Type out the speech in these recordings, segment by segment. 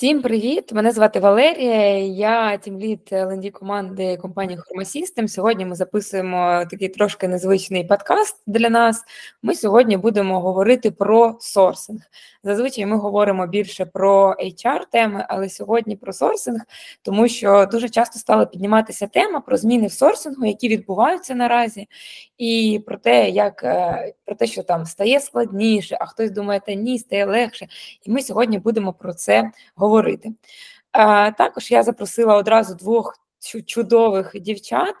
Всім привіт! Мене звати Валерія, я тімлід ленді команди компанії Hurma System. Сьогодні ми записуємо такий трошки незвичний подкаст для нас. Ми сьогодні будемо говорити про сорсинг. Зазвичай ми говоримо більше про HR-теми, але сьогодні про сорсинг, тому що дуже часто стала підніматися тема про зміни в сорсингу, які відбуваються наразі, і про те, що там стає складніше, а хтось думає, та ні, стає легше. І ми сьогодні будемо про це говорити. Також я запросила одразу двох чудових дівчат.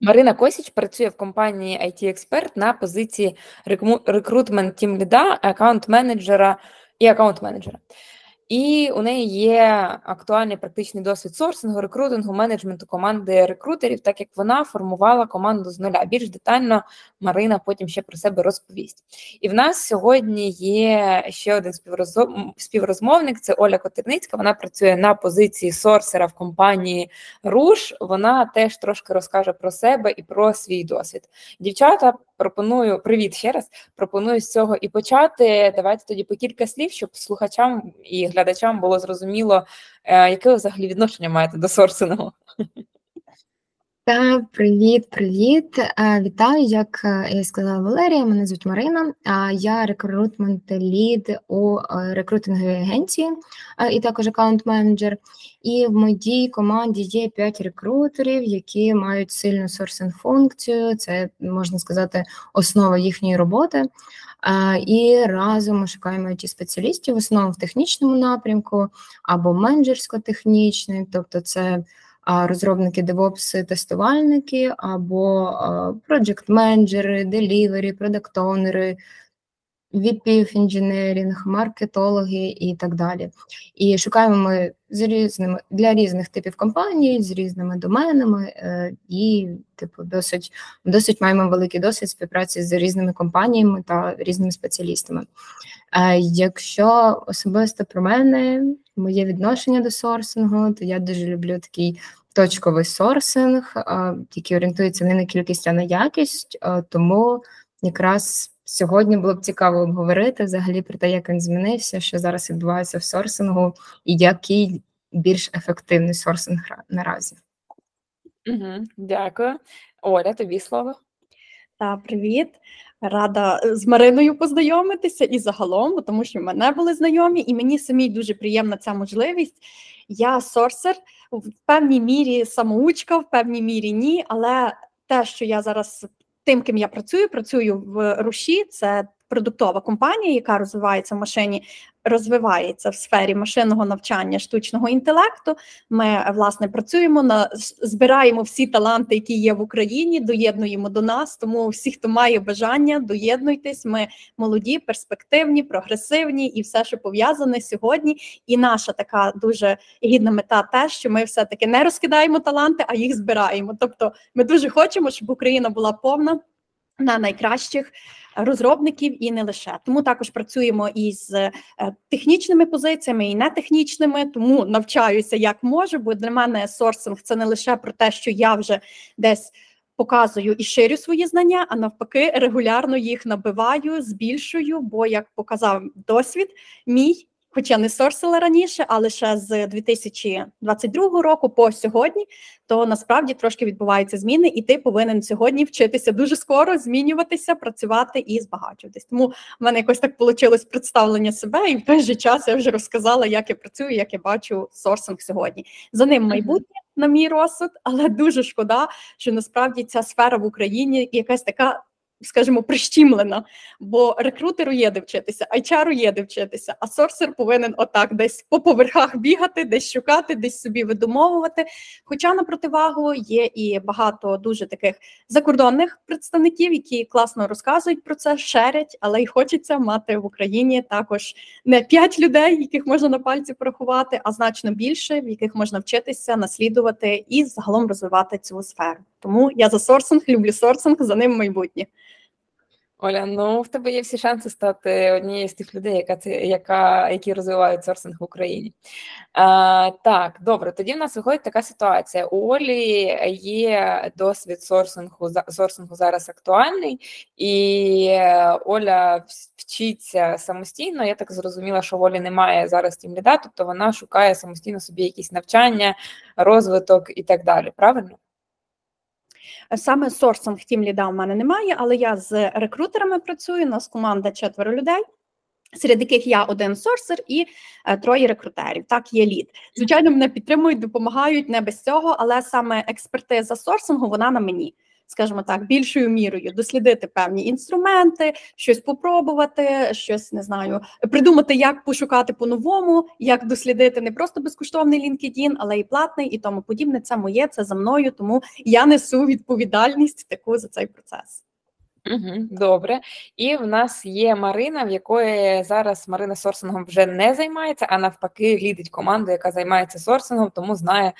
Марина Косіч працює в компанії IT Expert на позиції рекрутмент тімліда, аккаунт-менеджера і аккаунт-менеджера. І у неї є актуальний практичний досвід сорсингу, рекрутингу, менеджменту команди рекрутерів, так як вона формувала команду з нуля. Більш детально Марина потім ще про себе розповість. І в нас сьогодні є ще один співрозмовник, це Оля Котельницька, вона працює на позиції сорсера в компанії Roosh, вона теж трошки розкаже про себе і про свій досвід. Дівчата, пропоную з цього і почати. Давайте тоді по кілька слів, щоб слухачам і глядачам було зрозуміло, яке ви взагалі відношення маєте до сорсингу. Так, привіт. Вітаю, як я сказала Валерія, мене звуть Марина, я рекрутмент-лід у рекрутинговій агенції і також аккаунт-менеджер. І в моїй команді є 5 рекрутерів, які мають сильну сорсинг-функцію, це, можна сказати, основа їхньої роботи. І разом ми шукаємо IT-спеціалістів, в основному в технічному напрямку або менеджерсько-технічний, тобто це розробники DevOps, тестувальники або проджект-менеджери, делівері, продакт-оунери, VP інженерінг, маркетологи і так далі. І шукаємо ми для різних типів компаній, з різними доменами і досить маємо великий досвід співпраці з різними компаніями та різними спеціалістами. Якщо особисто про мене, моє відношення до сорсингу, то я дуже люблю такий точковий сорсинг, який орієнтується не на кількість, а на якість, тому якраз сьогодні було б цікаво обговорити взагалі про те, як він змінився, що зараз відбувається в сорсингу і який більш ефективний сорсинг наразі. Дякую. Оля, тобі слово. Так, привіт. Рада з Мариною познайомитися і загалом, тому що в мене були знайомі, і мені самій дуже приємна ця можливість. Я сорсер, в певній мірі самоучка, в певній мірі ні, але те, що я зараз тим, ким я працюю в Руші, це продуктова компанія, яка розвивається в сфері машинного навчання, штучного інтелекту. Ми, власне, працюємо, збираємо всі таланти, які є в Україні, доєднуємо до нас, тому всі, хто має бажання, доєднуйтесь. Ми молоді, перспективні, прогресивні і все, що пов'язане сьогодні. І наша така дуже гідна мета те, що ми все-таки не розкидаємо таланти, а їх збираємо. Тобто ми дуже хочемо, щоб Україна була повна на найкращих розробників і не лише. Тому також працюємо із технічними позиціями і нетехнічними, тому навчаюся як можу, бо для мене сорсинг – це не лише про те, що я вже десь показую і ширю свої знання, а навпаки регулярно їх набиваю, збільшую, бо, як показав досвід мій, хоча не сорсила раніше, але ще з 2022 року по сьогодні, то насправді трошки відбуваються зміни, і ти повинен сьогодні вчитися дуже скоро, змінюватися, працювати і збагачуватись. Тому в мене якось так вийшло представлення себе, і в той же час я вже розказала, як я працюю, як я бачу сорсинг сьогодні. За ним майбутнє, на мій розсуд, але дуже шкода, що насправді ця сфера в Україні якась така, скажімо, прищімлена, бо рекрутеру є де вчитися, HR-у є де вчитися, а сорсер повинен отак десь по поверхах бігати, десь шукати, десь собі видумовувати. Хоча на противагу є і багато дуже таких закордонних представників, які класно розказують про це, шерять, але й хочеться мати в Україні також не 5 людей, яких можна на пальці порахувати, а значно більше, в яких можна вчитися, наслідувати і загалом розвивати цю сферу. Тому я за сорсинг, люблю сорсинг, за ним майбутнє. Оля, ну в тебе є всі шанси стати однією з тих людей, які розвивають сорсинг в Україні. Так, добре, тоді в нас виходить така ситуація. У Олі є досвід сорсингу зараз актуальний, і Оля вчиться самостійно. Я так зрозуміла, що в Олі немає зараз тімліда, тобто вона шукає самостійно собі якісь навчання, розвиток і так далі, правильно? Саме сорсинг тімліда у мене немає, але я з рекрутерами працюю, у нас команда 4 людей, серед яких я один сорсер і 3 рекрутерів, так, є лід. Звичайно, мене підтримують, допомагають, не без цього, але саме експертиза сорсингу, вона на мені, скажімо так, більшою мірою дослідити певні інструменти, щось попробувати, щось, не знаю, придумати, як пошукати по-новому, як дослідити не просто безкоштовний LinkedIn, але і платний і тому подібне. Це моє, це за мною, тому я несу відповідальність таку за цей процес. Добре. І в нас є Марина, в якої зараз Марина сорсингом вже не займається, а навпаки лідить команду, яка займається сорсингом, тому знає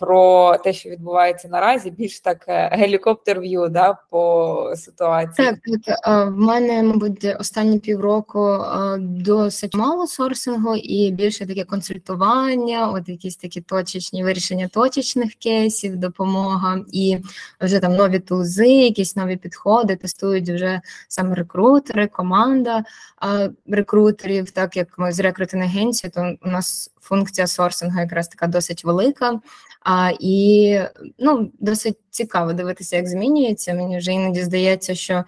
про те, що відбувається наразі, більш так гелікоптер-в'ю, да, по ситуації. Так. В мене, мабуть, останні півроку досить мало сорсингу і більше таке консультування, от якісь такі точечні вирішення точечних кейсів, допомога і вже там нові тузи, якісь нові підходи, тестують вже саме рекрутери, команда рекрутерів, так як ми з рекрутинг-агенцією, то у нас функція сорсингу якраз така досить велика, і досить цікаво дивитися, як змінюється. Мені вже іноді здається, що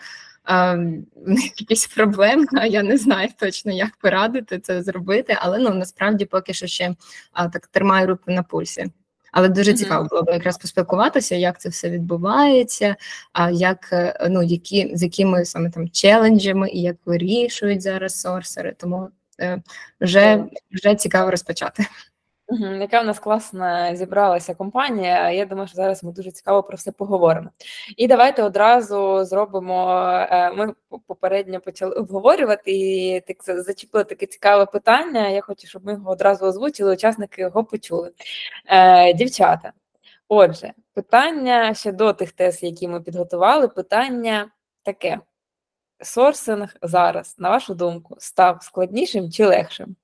якісь проблеми, я не знаю точно, як порадити це зробити, але насправді поки що ще так тримаю руку на пульсі. Але дуже цікаво було б якраз поспілкуватися, як це все відбувається, з якими саме там челенджами і як вирішують зараз сорсери. Тому вже цікаво розпочати. Яка в нас класна зібралася компанія, я думаю, що зараз ми дуже цікаво про все поговоримо. І давайте одразу зробимо, ми попередньо почали обговорювати, і так зачепили таке цікаве питання, я хочу, щоб ми його одразу озвучили, учасники його почули. Дівчата, отже, питання ще до тих тез, які ми підготували, питання таке. Сорсинг зараз, на вашу думку, став складнішим чи легшим?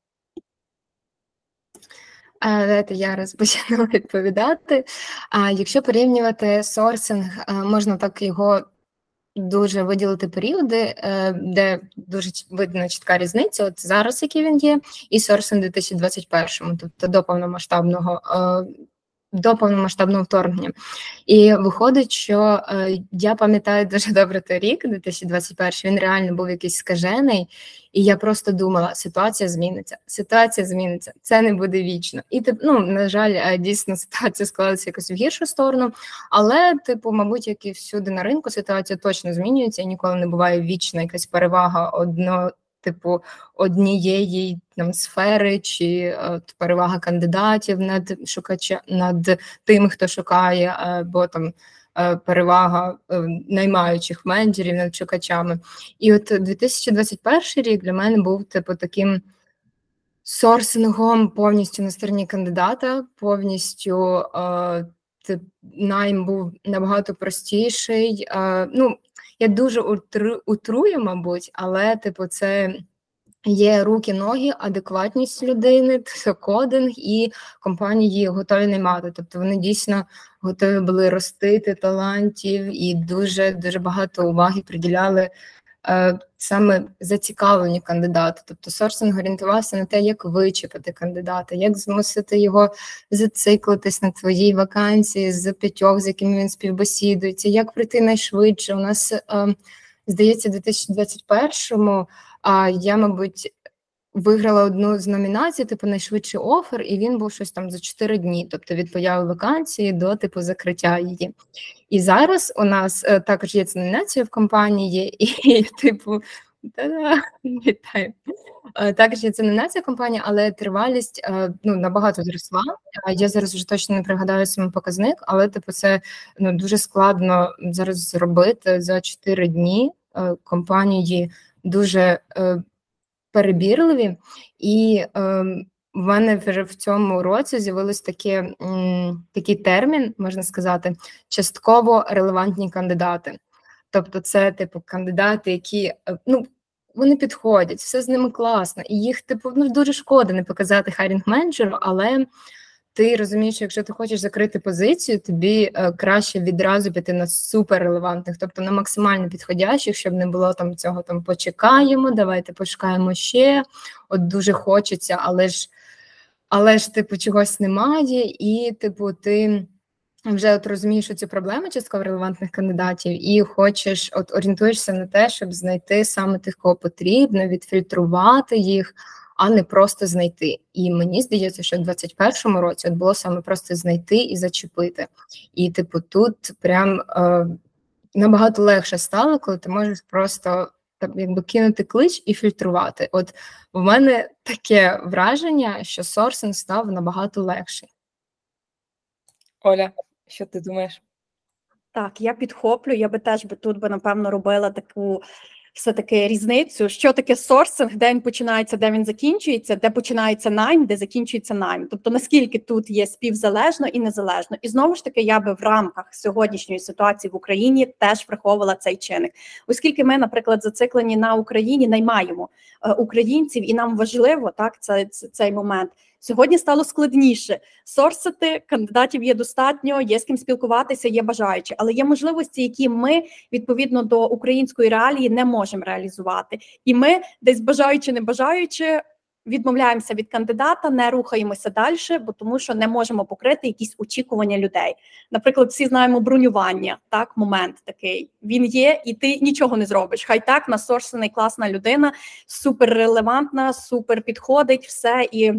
Давайте я розпочну відповідати. Якщо порівнювати сорсинг, можна так його дуже виділити періоди, де дуже видно чітка різниця, от зараз, який він є, і сорсинг 2021-му, тобто до повномасштабного вторгнення. І виходить, що я пам'ятаю дуже добре той рік, 2021, він реально був якийсь скажений, і я просто думала, ситуація зміниться, це не буде вічно. І, на жаль, дійсно ситуація склалася якось в гіршу сторону, але, мабуть, як і всюди на ринку, ситуація точно змінюється, і ніколи не буває вічна якась перевага однієї там сфери чи перевага кандидатів над шукача, над тим, хто шукає, або там перевага наймаючих менеджерів над шукачами. І от 2021 рік для мене був таким сорсингом повністю на стороні кандидата, повністю найм був набагато простіший. Я дуже утрую, мабуть, але, це є руки-ноги, адекватність людини, кодинг, і компанії готові наймати. Тобто вони дійсно готові були ростити талантів і дуже багато уваги приділяли саме зацікавлені кандидати. Тобто сорсинг орієнтувався на те, як вичепити кандидата, як змусити його зациклитись на твоїй вакансії з 5, з якими він співбесідується, як прийти найшвидше. У нас, здається, в 2021-му я, мабуть, виграла одну з номінацій, найшвидший офер, і він був щось там за 4 дні, тобто від появи вакансії до, закриття її. І зараз у нас також є ця номінація в компанії, і, вітаю. Також є ця номінація в компанії, але тривалість, набагато зросла. Я зараз вже точно не пригадаю саме показник, але, це, дуже складно зараз зробити за 4 дні. Компанії дуже перебірливі, і в мене вже в цьому році з'явився такий термін, можна сказати, частково релевантні кандидати. Тобто це, типу, кандидати, які, ну, вони підходять, все з ними класно. І їх, типу, ну, дуже шкода не показати хайрінг-менеджеру, але ти розумієш, що якщо ти хочеш закрити позицію, тобі краще відразу піти на суперрелевантних, тобто на максимально підходящих, щоб не було там цього там «почекаємо», «давайте пошукаємо ще», «от дуже хочеться, але ж типу, чогось немає», і, типу, ти вже от розумієш цю проблему частково релевантних кандидатів і хочеш, от орієнтуєшся на те, щоб знайти саме тих, кого потрібно, відфільтрувати їх, а не просто знайти. І мені здається, що в 2021 році от було саме просто знайти і зачепити. І, типу, тут прям набагато легше стало, коли ти можеш просто так, якби кинути клич і фільтрувати. От в мене таке враження, що сорсинг став набагато легший. Оля, що ти думаєш? Так, я підхоплю, я би теж тут, напевно, робила таку все-таки різницю, що таке сорсинг, де він починається, де він закінчується, де починається найм, де закінчується найм. Тобто, наскільки тут є співзалежно і незалежно. І знову ж таки, я би в рамках сьогоднішньої ситуації в Україні теж враховувала цей чинник. Оскільки ми, наприклад, зациклені на Україні, наймаємо українців, і нам важливо, так, цей момент. Сьогодні стало складніше сорсити, кандидатів є достатньо, є з ким спілкуватися, є бажаючі. Але є можливості, які ми, відповідно до української реалії, не можемо реалізувати. І ми десь бажаючи-не бажаючи відмовляємося від кандидата, не рухаємося далі, бо тому що не можемо покрити якісь очікування людей. Наприклад, всі знаємо бронювання, так, момент такий. Він є, і ти нічого не зробиш. Хай так, насорсений, класна людина, супер релевантна, супер підходить, все, і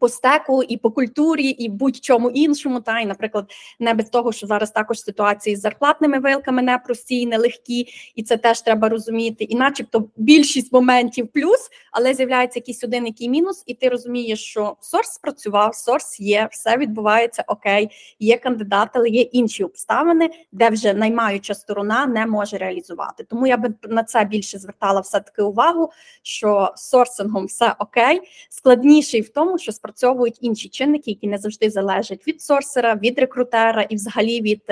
по стеку, і по культурі, і будь-чому іншому, та й, наприклад, не без того, що зараз також ситуації з зарплатними вилками непрості і нелегкі, і це теж треба розуміти. І начебто більшість моментів плюс, але з'являється якийсь один, який мінус, і ти розумієш, що сорс спрацював, сорс є, все відбувається, окей, є кандидат, але є інші обставини, де вже наймаюча сторона не може реалізувати. Тому я би на це більше звертала все-таки увагу, що з сорсингом все окей, складніший в тому, що спрацьовують інші чинники, які не завжди залежать від сорсера, від рекрутера і взагалі від,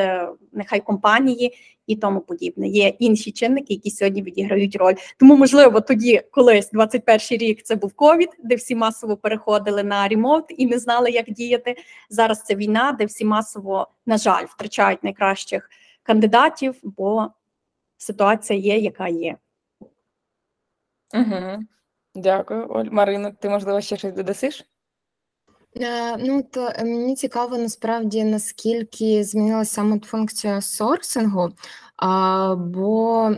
нехай, компанії і тому подібне. Є інші чинники, які сьогодні відіграють роль. Тому, можливо, тоді колись, 21-й рік, це був ковід, де всі масово переходили на ремоут і не знали, як діяти. Зараз це війна, де всі масово, на жаль, втрачають найкращих кандидатів, бо ситуація є, яка є. Угу. Дякую, Оль. Марина, ти, можливо, ще щось додасиш? Ну, то мені цікаво, насправді, наскільки змінилася саме функція сорсингу, бо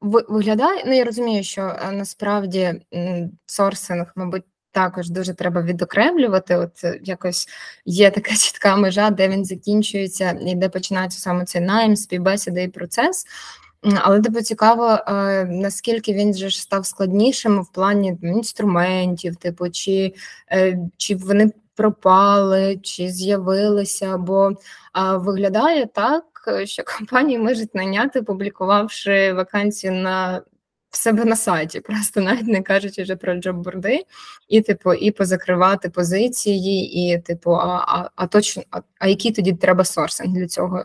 виглядає, ну, я розумію, що насправді сорсинг, мабуть, також дуже треба відокремлювати, от якось є така чітка межа, де він закінчується і де починається саме цей найм, співбесіда і процес. Але тобі цікаво, наскільки він же став складнішим в плані інструментів, типу, чи вони пропали, чи з'явилися, бо виглядає так, що компанії можуть найняти, публікувавши вакансію в себе на сайті, просто навіть не кажучи вже про джобборди, і, типу, і позакривати позиції, і, типу, точно, який тоді треба сорсинг для цього?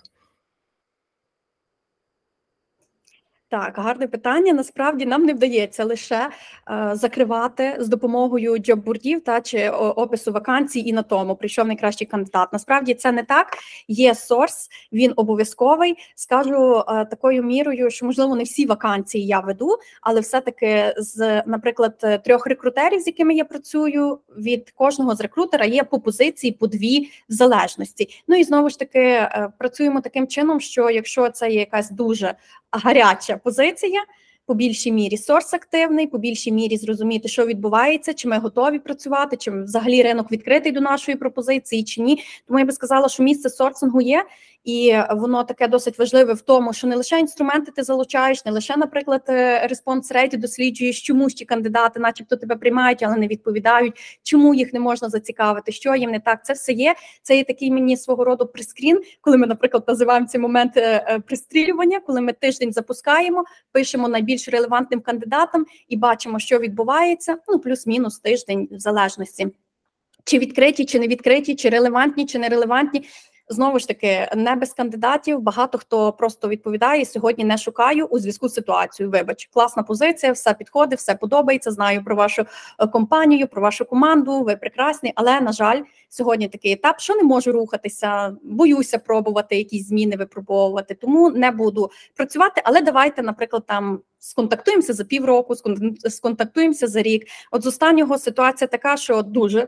Так, гарне питання. Насправді нам не вдається лише закривати з допомогою джоббордів та чи опису вакансій і на тому, прийшов найкращий кандидат. Насправді це не так. Є сорс, він обов'язковий. Скажу такою мірою, що, можливо, не всі вакансії я веду, але все-таки з, наприклад, 3 рекрутерів, з якими я працюю, від кожного з рекрутера є по позиції, по 2 в залежності. Ну і знову ж таки працюємо таким чином, що якщо це є якась дуже гаряча позиція, по більшій мірі сорс активний, по більшій мірі зрозуміти, що відбувається, чи ми готові працювати, чи взагалі ринок відкритий до нашої пропозиції, чи ні. Тому я би сказала, що місце сорсингу є, і воно таке досить важливе в тому, що не лише інструменти ти залучаєш, не лише, наприклад, респонс рейти досліджуєш, чому ж ті кандидати начебто тебе приймають, але не відповідають, чому їх не можна зацікавити, що їм не так. Це все є. Це є такий мені свого роду прескрін, коли ми, наприклад, називаємо цей момент пристрілювання, коли ми тиждень запускаємо, пишемо найбільш релевантним кандидатам і бачимо, що відбувається, ну, плюс-мінус тиждень в залежності. Чи відкриті, чи не відкриті, чи релевантні, чи нерелевантні. знову ж таки, не без кандидатів, багато хто просто відповідає, сьогодні не шукаю у зв'язку з ситуацією, вибач, класна позиція, все підходить, все подобається, знаю про вашу компанію, про вашу команду, ви прекрасні, але, на жаль, сьогодні такий етап, що не можу рухатися, боюся пробувати якісь зміни випробовувати, тому не буду працювати, але давайте, наприклад, там сконтактуємося за півроку, сконтактуємося за рік. От з останнього ситуація така, що дуже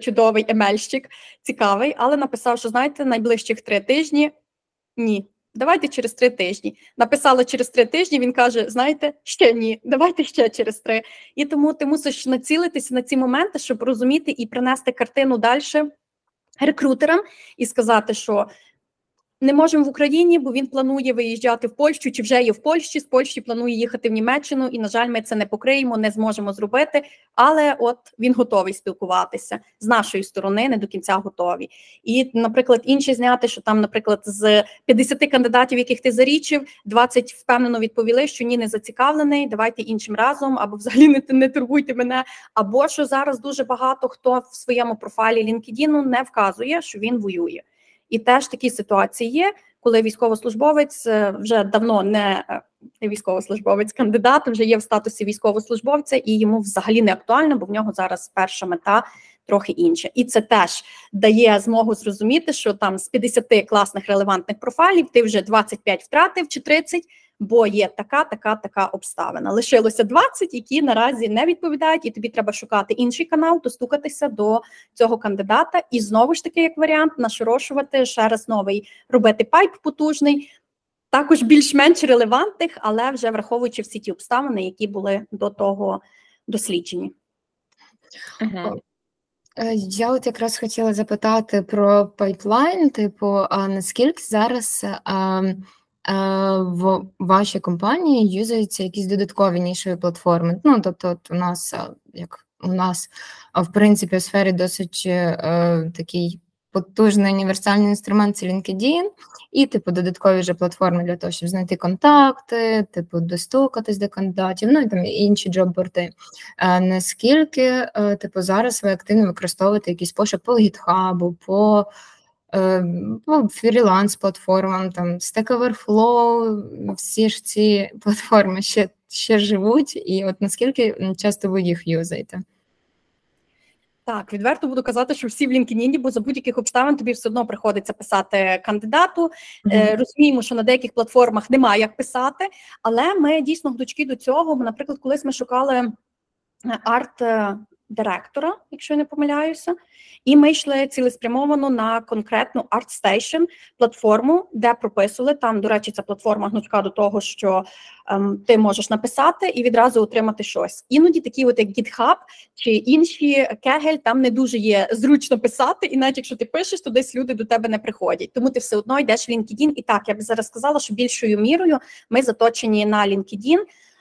чудовий емельщик, цікавий, але написав, що, знаєте, найближчих 3 тижні – ні. Давайте через 3 тижні. Написала через 3 тижні, він каже, знаєте, ще ні, давайте ще через 3. І тому ти мусиш націлитися на ці моменти, щоб розуміти і принести картину далі рекрутерам і сказати, що не можемо в Україні, бо він планує виїжджати в Польщу, чи вже є в Польщі, з Польщі планує їхати в Німеччину, і, на жаль, ми це не покриємо, не зможемо зробити, але от він готовий спілкуватися з нашої сторони, не до кінця готові. І, наприклад, інші зняти, що там, наприклад, з 50 кандидатів, яких ти зарічив, 20 впевнено відповіли, що ні, не зацікавлений, давайте іншим разом, або взагалі не турбуйте мене, або що зараз дуже багато хто в своєму профайлі LinkedIn не вказує, що він воює. І теж такі ситуації є, коли військовослужбовець вже давно не військовослужбовець, кандидат вже є в статусі військовослужбовця і йому взагалі не актуально, бо в нього зараз перша мета трохи інша. І це теж дає змогу зрозуміти, що там з 50 класних релевантних профайлів ти вже 25 втратив чи 30, бо є така обставина. Лишилося 20, які наразі не відповідають, і тобі треба шукати інший канал, достукатися до цього кандидата і знову ж таки, як варіант, нашорошувати ще раз новий, робити пайп потужний, також більш-менш релевантних, але вже враховуючи всі ті обставини, які були до того досліджені. Ага. Я от якраз хотіла запитати про пайплайн, типу, а наскільки зараз... в вашій компанії юзаються якісь додаткові нішові платформи. Ну, тобто, от у нас, як у нас, в принципі, у сфері досить такий потужний універсальний інструмент – це LinkedIn, і, типу, додаткові вже платформи для того, щоб знайти контакти, типу, достукатись до кандидатів, ну, і там інші джоб-борди. Наскільки, типу, зараз ви активно використовуєте якийсь пошук по GitHub, по фріланс-платформам, там, Stack Overflow, всі ж ці платформи ще живуть, і от наскільки часто ви їх юзаєте? Так, відверто буду казати, що всі в LinkedIn, бо за будь-яких обставин тобі все одно приходиться писати кандидату. Розуміємо, що на деяких платформах немає як писати, але ми дійсно гнучки до цього. Ми, наприклад, колись ми шукали арт-директора, якщо я не помиляюся, і ми йшли цілеспрямовано на конкретну ArtStation платформу, де прописували, там, до речі, ця платформа гнучка до того, що ти можеш написати і відразу отримати щось. Іноді такі от як GitHub чи інші, Kaggle, там не дуже є зручно писати, і навіть якщо ти пишеш, то десь люди до тебе не приходять. Тому ти все одно йдеш в LinkedIn, і так, я б зараз сказала, що більшою мірою ми заточені на LinkedIn,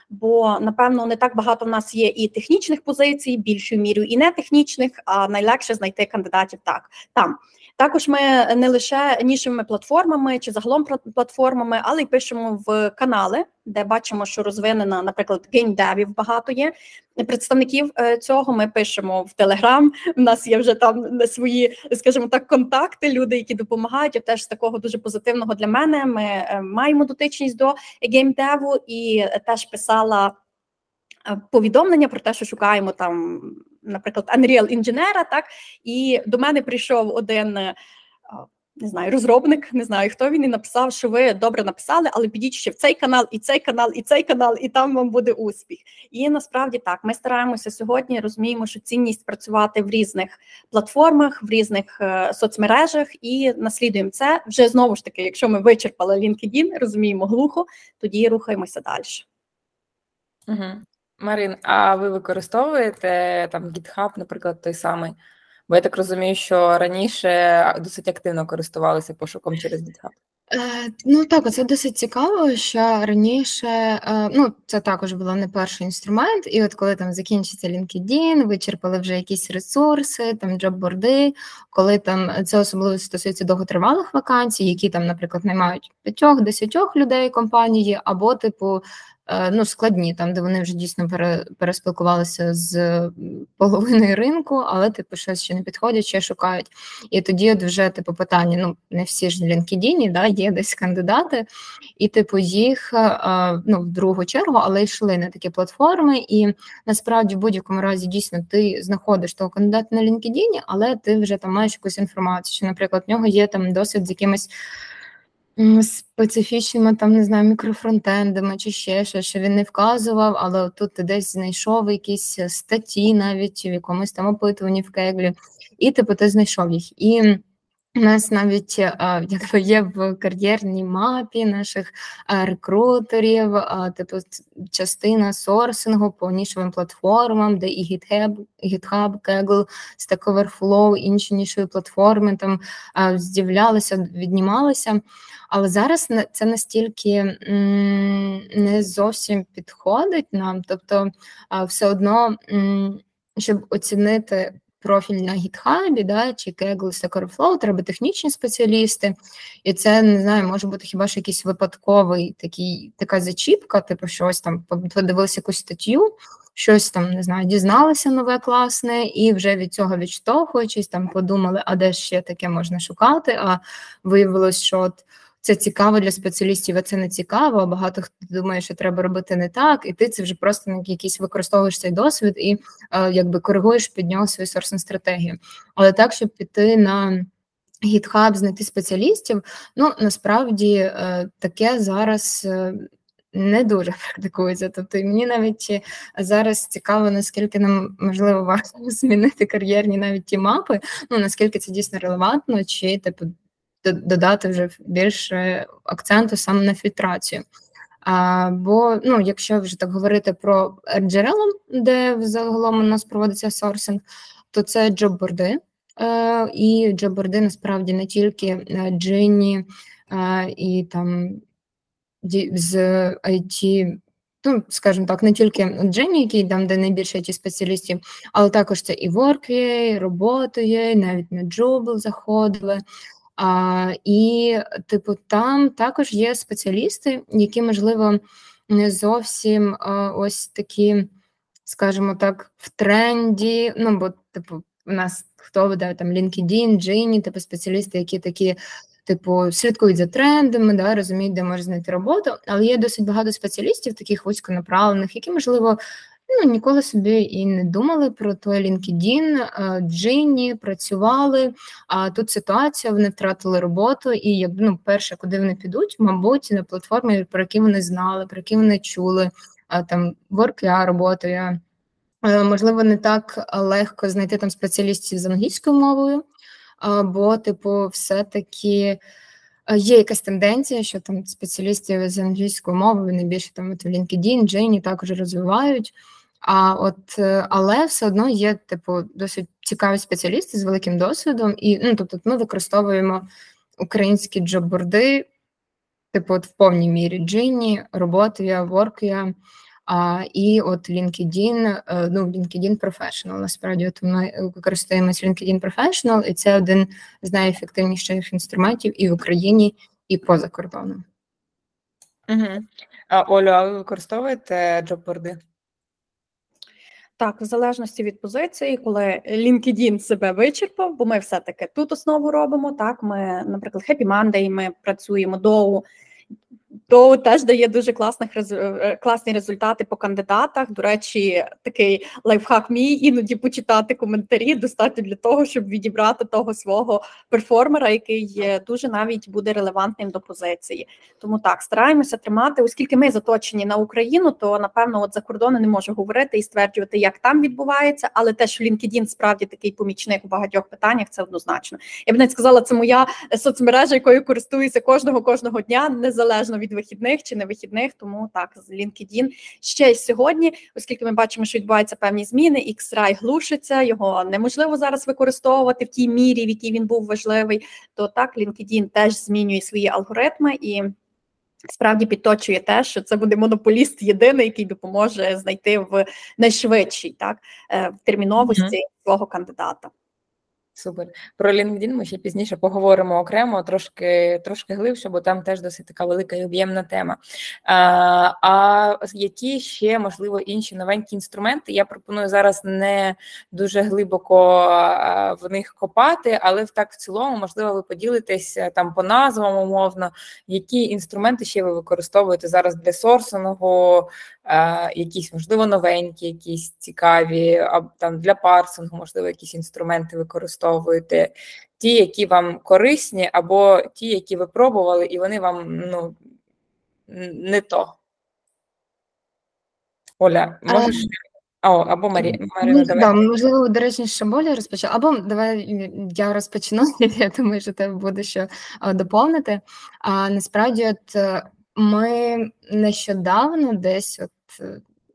бо, напевно, не так багато в нас є і технічних позицій, більшою мірою і нетехнічних, а найлегше знайти кандидатів так там. Також ми не лише нішовими платформами чи загалом платформами, але й пишемо в канали, де бачимо, що розвинена, наприклад, геймдевів багато є представників цього. Ми пишемо в Telegram, в нас є вже там свої, скажімо так, контакти, люди, які допомагають. От теж з такого дуже позитивного для мене ми маємо дотичність до геймдеву і теж писала повідомлення про те, що шукаємо там, наприклад, Unreal Engineer, так, і до мене прийшов один, не знаю, розробник, не знаю, хто він, і написав, що ви добре написали, але підіть ще в цей канал, і цей канал, і цей канал, і там вам буде успіх. І насправді так, ми стараємося сьогодні, розуміємо, що цінність працювати в різних платформах, в різних соцмережах, і наслідуємо це. Вже, знову ж таки, якщо ми вичерпали LinkedIn, розуміємо глухо, тоді рухаємося далі. Угу. Марин, а ви використовуєте там GitHub, наприклад, той самий? Бо я так розумію, що раніше досить активно користувалися пошуком через GitHub. Ну так, це досить цікаво, що раніше, ну це також був не перший інструмент, і от коли там закінчиться LinkedIn, вичерпали вже якісь ресурси, там джобборди, коли там це особливо стосується довготривалих вакансій, які там, наприклад, наймають 5-10 людей компанії, або типу ну, складні, там, де вони вже дійсно переспілкувалися з половиною ринку, але, типу, щось ще не підходять, ще шукають. І тоді от вже, типу, питання, ну, не всі ж в LinkedIn, да, є десь кандидати, і, типу, їх, ну, в другу чергу, але йшли на такі платформи, і, насправді, в будь-якому разі, дійсно, ти знаходиш того кандидата на LinkedIn, але ти вже там маєш якусь інформацію, що, наприклад, в нього є там досвід з якимось специфічними, там, не знаю, мікрофронтендами чи ще щось, що він не вказував, але тут ти десь знайшов якісь статті навіть в якомусь там опитуванні в Kaggle, і, типу, ти знайшов їх. І у нас навіть якби є в кар'єрній мапі наших рекрутерів, типу, частина сорсингу по нішовим платформам, де і GitHub, Kaggle, Stack Overflow, інші нішові платформи там з'являлися, віднімалися. Але зараз це настільки не зовсім підходить нам, тобто все одно, щоб оцінити профіль на GitHub, да, чи Kaggle, Stack Overflow, треба технічні спеціалісти, і це, не знаю, може бути хіба що якийсь випадковий такий, така зачіпка, типу щось там, подивилися якусь статтю, щось там, не знаю, дізналися нове класне, і вже від цього відштовхуючись, там подумали, а де ще таке можна шукати, а виявилось, що от це цікаво для спеціалістів, а це не цікаво, а багато хто думає, що треба робити не так, і ти це вже просто якийсь використовуєш цей досвід і якби коригуєш під нього свою сорсну стратегію. Але так, щоб піти на GitHub, знайти спеціалістів, ну, насправді таке зараз не дуже практикується. Тобто мені навіть зараз цікаво, наскільки нам, можливо, варто змінити кар'єрні навіть ті мапи, ну, наскільки це дійсно релевантно, чи, типу, додати вже більше акценту саме на фільтрацію. Бо, ну, якщо вже так говорити про джерела, де загалом у нас проводиться сорсинг, то це джобборди. І джобборди, насправді, не тільки Djinni і там з IT, ну, скажімо так, не тільки Djinni, який там, де найбільше ті спеціалістів, але також це і Work.ua, Roboto.ua, навіть на Jobl заходили. І, типу, там також є спеціалісти, які, можливо, не зовсім ось такі, скажімо так, в тренді, ну, бо, типу, у нас хто видає там LinkedIn, Djinni, типу, спеціалісти, які такі, типу, слідкують за трендами, да, розуміють, де можна знайти роботу, але є досить багато спеціалістів, таких вузьконаправлених, які, можливо, ну, ніколи собі і не думали про той LinkedIn, Djinni, працювали, а тут ситуація, вони втратили роботу, і, як, ну, перше, куди вони підуть, мабуть, на платформі, про які вони знали, про які вони чули, там, Work.ua, Roboto.ua. Можливо, не так легко знайти там спеціалістів з англійською мовою, бо, типу, все-таки є якась тенденція, що там спеціалісти з англійською мовою найбільше там от в LinkedIn, Djinni також розвивають. Але все одно є, типу, досить цікаві спеціалісти з великим досвідом. І, ну, тобто, ми використовуємо українські джобборди, типу, от в повній мірі Djinni, Roboto.ua, Work.ua, і от LinkedIn, ну, LinkedIn Professional, насправді, от ми використовуємось LinkedIn Professional, і це один з найефективніших інструментів і в Україні, і поза кордоном. Угу. Олю, а ви використовуєте джобборди? Так, в залежності від позиції, коли LinkedIn себе вичерпав, бо ми все-таки тут основу робимо, так, ми, наприклад, Happy Monday, ми працюємо ДОУ, ДОУ теж дає дуже класні результати по кандидатах. До речі, такий лайфхак мій, іноді почитати коментарі достатньо для того, щоб відібрати того свого перформера, який дуже навіть буде релевантним до позиції. Тому так, стараємося тримати, оскільки ми заточені на Україну, то, напевно, от за кордону не можу говорити і стверджувати, як там відбувається, але те, що LinkedIn справді такий помічник у багатьох питаннях, це однозначно. Я б навіть сказала, це моя соцмережа, якою користуюся кожного дня, незалежно від вихідних чи не вихідних, тому так, з LinkedIn ще й сьогодні, оскільки ми бачимо, що відбуваються певні зміни, X-Ray глушиться, його неможливо зараз використовувати в тій мірі, в якій він був важливий, то так, LinkedIn теж змінює свої алгоритми і справді підточує те, що це буде монополіст єдиний, який допоможе знайти в найшвидшій, так, в терміновості свого кандидата. Супер. Про LinkedIn ми ще пізніше поговоримо окремо, трошки глибше, бо там теж досить така велика і об'ємна тема. А які ще, можливо, інші новенькі інструменти? Я пропоную зараз не дуже глибоко в них копати, але так в цілому, можливо, ви поділитесь там по назвам умовно, які інструменти ще ви використовуєте зараз для сорсингу, якісь, можливо, новенькі, якісь цікаві, там для парсингу, можливо, якісь інструменти використовуєте. Ті, які вам корисні, або ті, які ви пробували, і вони вам, ну, не то. Оля, можеш? Або Марія. Да, можливо, доречніше Оля розпочала. Або давай я розпочну, я думаю, що тебе буде що доповнити. А насправді, от ми нещодавно десь от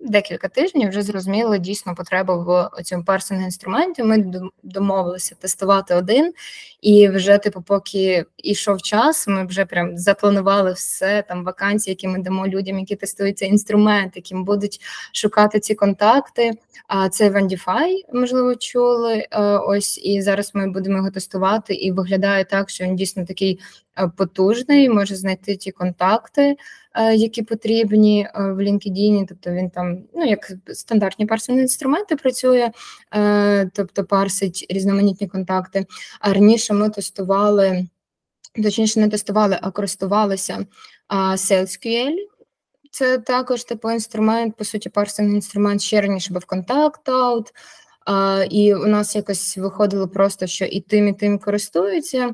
декілька тижнів вже зрозуміли дійсно потребу в цьому парсинг-інструменті. Ми домовилися тестувати один, і вже, типу, поки йшов час, ми вже прям запланували все, там, вакансії, які ми дамо людям, які тестують цей інструмент, яким будуть шукати ці контакти. А це Vendify, можливо, чули. Ось, і зараз ми будемо його тестувати, і виглядає так, що він дійсно такий потужний, може знайти ті контакти, які потрібні в LinkedIn, тобто він там, ну, як стандартні парсинні інструменти працює, тобто парсить різноманітні контакти. А раніше ми тестували, точніше не тестували, а користувалися SalesQL. Це також типу інструмент, по суті, парсинний інструмент ще раніше був Contact.out, і у нас якось виходило просто, що і тим користуються,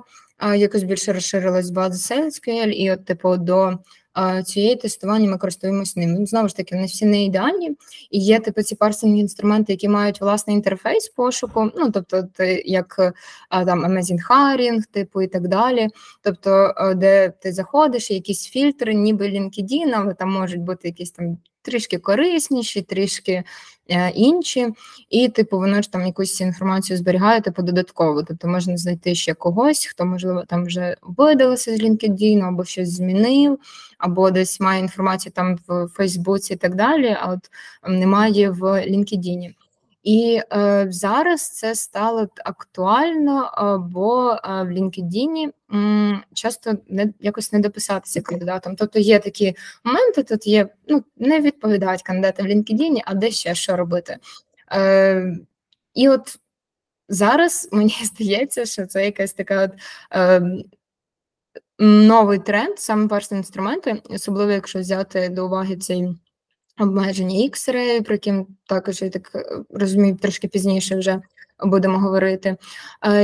якось більше розширилась база SalesQL, і от типу до цієї тестування ми користуємось ним. Знову ж таки, вони всі не ідеальні, і є типу ці парсинні інструменти, які мають власний інтерфейс пошуку, ну, тобто як там Amazon Hiring, типу, і так далі, тобто де ти заходиш, якісь фільтри, ніби LinkedIn, але там можуть бути якісь там трішки корисніші, трішки інші, і, типу, воно ж там якусь інформацію зберігає, типу, додатково, тобто можна знайти ще когось, хто, можливо, там вже видалився з LinkedIn, або щось змінив, або десь має інформацію там в Фейсбуці і так далі, а от немає в LinkedIn. І зараз це стало актуально, бо в LinkedIn часто якось не дописатися кандидатам. Тобто є такі моменти, тут є, ну, не відповідають кандидати в LinkedIn, а де ще що робити. І от зараз мені здається, що це якась така от новий тренд, саме перші інструменти, особливо якщо взяти до уваги цей обмеження X-Ray, про яким також, я так розумію, трошки пізніше вже будемо говорити.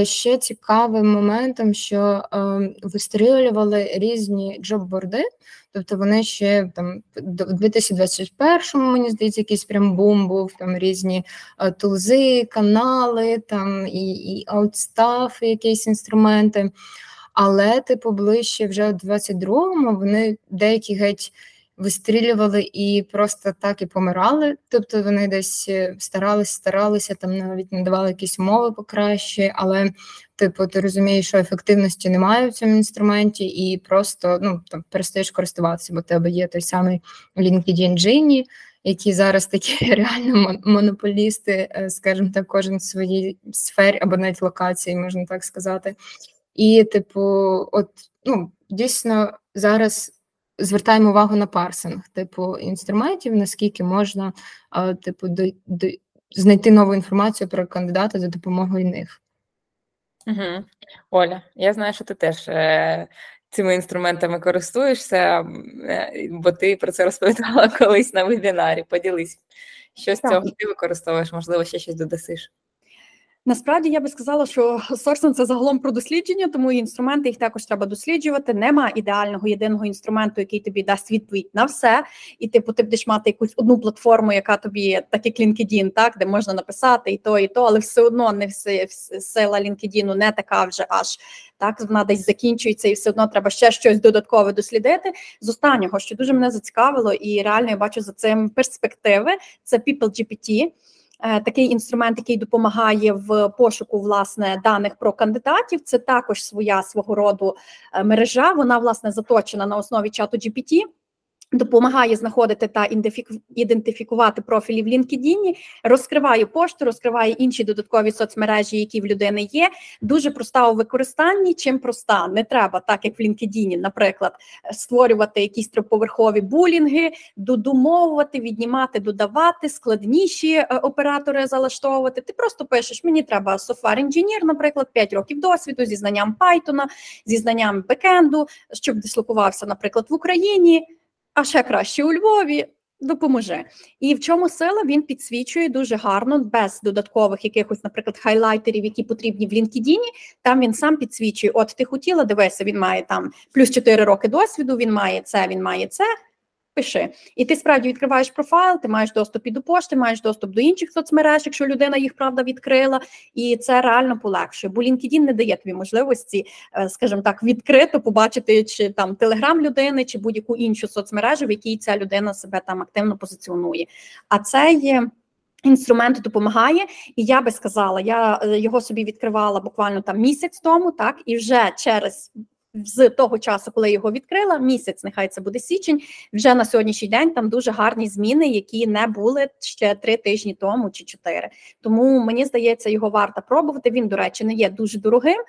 Ще цікавим моментом, що вистрілювали різні джоб-борди, тобто вони ще там в 2021-му, мені здається, якийсь прям бум був, там різні тулзи, канали, там і аутстафи, якісь інструменти, але типу ближче вже в 22-му вони деякі геть вистрілювали і просто так і помирали, тобто вони десь старалися, там навіть надавали якісь умови покращі, але типу ти розумієш, що ефективності немає в цьому інструменті і просто, ну, там, перестаєш користуватися, бо в тебе є той самий LinkedIn Djinni, які зараз такі реально монополісти, скажімо так, кожен в своїй сфері або навіть локації, можна так сказати. І типу, от, ну, дійсно зараз звертаємо увагу на парсинг, типу, інструментів, наскільки можна, типу, знайти нову інформацію про кандидата за допомогою них. Угу. Оля, я знаю, що ти теж цими інструментами користуєшся, бо ти про це розповідала колись на вебінарі. Поділись, що з цього ти використовуєш, можливо, ще щось додасиш. Насправді, я би сказала, що сорсинг – це загалом про дослідження, тому і інструменти, їх також треба досліджувати. Нема ідеального єдиного інструменту, який тобі дасть відповідь на все. І типу, ти будеш мати якусь одну платформу, яка тобі, так як LinkedIn, так, де можна написати і то, але все одно не все, сила LinkedIn не така вже аж. Так, вона десь закінчується, і все одно треба ще щось додаткове дослідити. З останнього, що дуже мене зацікавило, і реально я бачу за цим перспективи, це PeopleGPT. Такий інструмент, який допомагає в пошуку, власне, даних про кандидатів. Це також свого роду мережа, вона, власне, заточена на основі чату GPT. допомагає знаходити та ідентифікувати профілі в LinkedIn, розкриває пошту, розкриває інші додаткові соцмережі, які в людини є. Дуже проста у використанні, чим проста. Не треба, так як в LinkedIn, наприклад, створювати якісь триповерхові булінги, додумовувати, віднімати, додавати, складніші оператори залаштовувати. Ти просто пишеш, мені треба софтвер-інженер, наприклад, 5 років досвіду, зі знанням Python, зі знанням бекенду, щоб дислокувався, наприклад, в Україні, а ще краще у Львові, допоможе. І в чому сила? Він підсвічує дуже гарно, без додаткових якихось, наприклад, хайлайтерів, які потрібні в LinkedIn, там він сам підсвічує. От ти хотіла, дивися, він має там плюс 4 роки досвіду, він має це, пиши. І ти справді відкриваєш профайл, ти маєш доступ і до пошти, маєш доступ до інших соцмереж, якщо людина їх, правда, відкрила, і це реально полегшує, бо LinkedIn не дає тобі можливості, скажімо так, відкрито побачити чи там Telegram людини, чи будь-яку іншу соцмережу, в якій ця людина себе там активно позиціонує. А це є... Інструмент допомагає, і я би сказала, я його собі відкривала буквально там місяць тому, так, і вже через... З того часу, коли його відкрила, місяць, нехай це буде січень, вже на сьогоднішній день там дуже гарні зміни, які не були ще 3 тижні тому чи 4. Тому, мені здається, його варто пробувати. Він, до речі, не є дуже дорогим,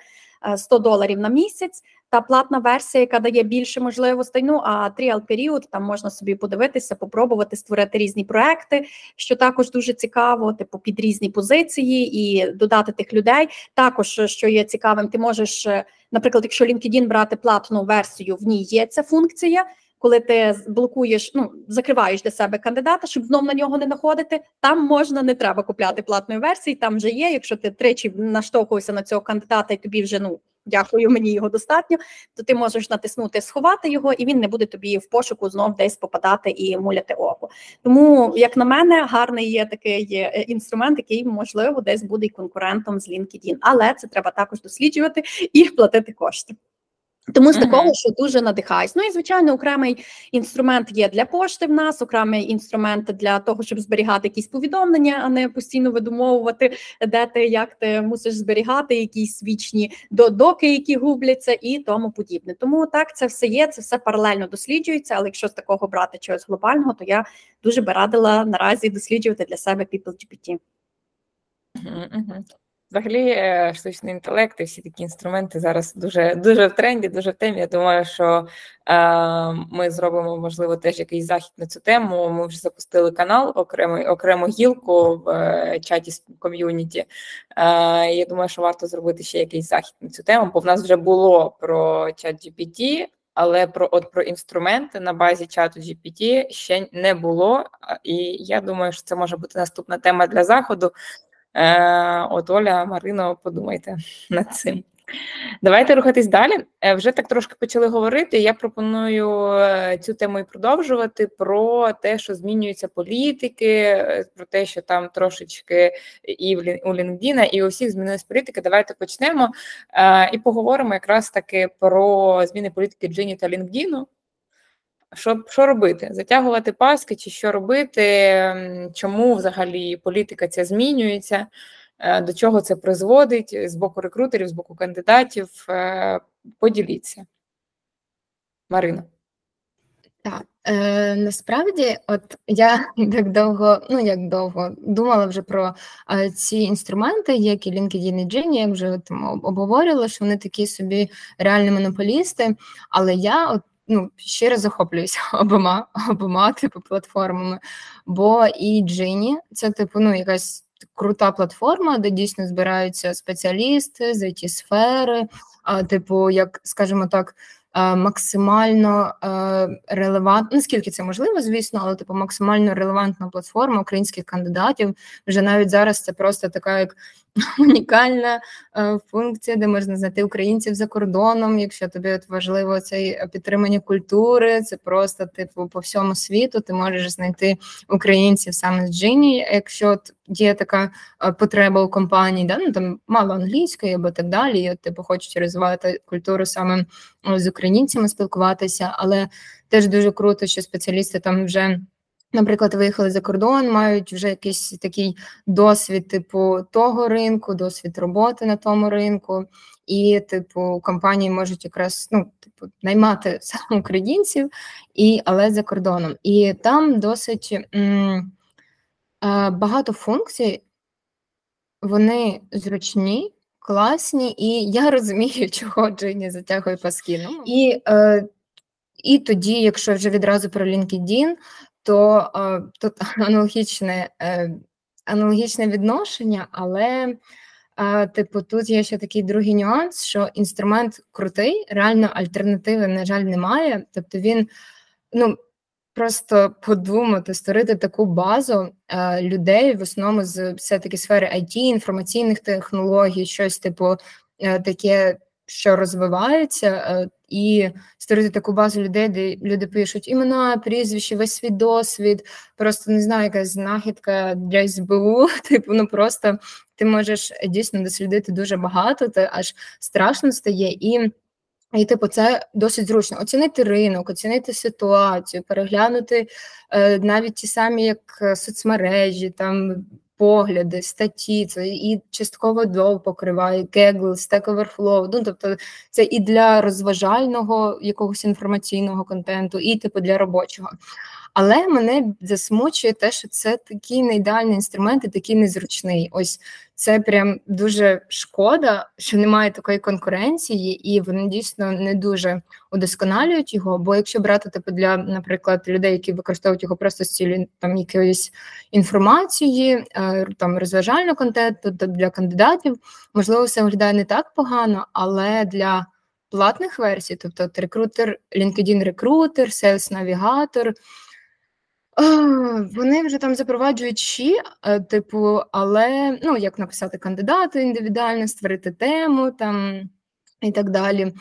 $100 на місяць, та платна версія, яка дає більше можливостей, ну, а тріал період, там можна собі подивитися, попробувати створити різні проекти, що також дуже цікаво, типу під різні позиції і додати тих людей. Також, що є цікавим, ти можеш, наприклад, якщо LinkedIn брати платну версію, в ній є ця функція, коли ти блокуєш, ну, закриваєш для себе кандидата, щоб знов на нього не находити, там можна, не треба купляти платної версії, там вже є, якщо ти 3 наштовхуєшся на цього кандидата і тобі вже, ну, дякую, мені його достатньо, то ти можеш натиснути сховати його, і він не буде тобі в пошуку знов десь попадати і муляти око. Тому, як на мене, гарний є такий інструмент, який, можливо, десь буде і конкурентом з LinkedIn. Але це треба також досліджувати і платити кошти. Тому з такого, що дуже надихаюсь. Ну і, звичайно, окремий інструмент є для пошти в нас, окремий інструмент для того, щоб зберігати якісь повідомлення, а не постійно видумовувати, де ти, як ти мусиш зберігати якісь вічні додоки, які губляться і тому подібне. Тому так, це все є, це все паралельно досліджується, але якщо з такого брати чогось глобального, то я дуже би радила наразі досліджувати для себе PeopleGPT. Взагалі, штучний інтелект і всі такі інструменти зараз дуже в тренді, дуже в темі. Я думаю, що ми зробимо, можливо, теж якийсь захід на цю тему. Ми вже запустили канал, окрему гілку в чаті ком'юніті. Я думаю, що варто зробити ще якийсь захід на цю тему, бо в нас вже було про чат GPT, але про інструменти на базі чату GPT ще не було. І я думаю, що це може бути наступна тема для заходу. От, Оля, Марино, подумайте над цим. Давайте рухатись далі. Вже так трошки почали говорити, я пропоную цю тему і продовжувати, про те, що змінюються політики, про те, що там трошечки і у LinkedIn, і у всіх змінилась політика. Давайте почнемо і поговоримо якраз таки про зміни політики Djinni та LinkedIn. Що робити? Затягувати паски чи що робити? Чому взагалі політика ця змінюється? До чого це призводить з боку рекрутерів, з боку кандидатів? Поділіться. Марина. Так, насправді, от я так довго думала вже про ці інструменти, як і LinkedIn і Djinni, я вже обговорювала, що вони такі собі реальні монополісти, але я от щиро захоплююся обома типу платформами, бо і Djinni – це типу якась крута платформа, де дійсно збираються спеціалісти з IT-сфери, типу, як, скажімо так, максимально релевантна, наскільки це можливо, звісно, але типу максимально релевантна платформа українських кандидатів. Вже навіть зараз це просто така як унікальна функція, де можна знайти українців за кордоном, якщо тобі важливо це підтримання культури, це просто типу по всьому світу ти можеш знайти українців саме з Djinni, якщо є така потреба у компанії, там мало англійської або так далі, і типу хочуть розвивати культуру саме з українцями, спілкуватися, але теж дуже круто, що спеціалісти там вже наприклад, виїхали за кордон, мають вже якийсь такий досвід, типу, того ринку, досвід роботи на тому ринку, і, типу, компанії можуть якраз, наймати саме українців, але за кордоном. І там досить багато функцій, вони зручні, класні, і я розумію, чого Djinni затягує паски. І тоді, якщо вже відразу про LinkedIn, то тут аналогічне відношення, але тут є ще такий другий нюанс, що інструмент крутий, реально альтернативи, на жаль, немає. Тобто він, просто подумати, створити таку базу людей, в основному з все-таки сфери IT, інформаційних технологій, щось типу таке, що розвивається, і створити таку базу людей, де люди пишуть імена, прізвища, весь свій досвід, просто, не знаю, якась знахідка для СБУ, просто ти можеш дійсно дослідити дуже багато, ти аж страшно стає, і це досить зручно. Оцінити ринок, оцінити ситуацію, переглянути навіть ті самі, як соцмережі, там, погляди, статті, це і частково ДОУ покриває, Kaggle, Stack Overflow, тобто це і для розважального якогось інформаційного контенту, і для робочого. Але мене засмучує те, що це такий не ідеальний інструмент і такий незручний. Ось це прям дуже шкода, що немає такої конкуренції, і вони дійсно не дуже удосконалюють його, бо якщо брати для, наприклад, людей, які використовують його просто з цілі якоїсь інформації, розважального контенту, для кандидатів, можливо, все виглядає не так погано, але для платних версій, тобто LinkedIn рекрутер, Sales Navigator, вони вже запроваджують але, як написати кандидату індивідуально, створити тему і так далі.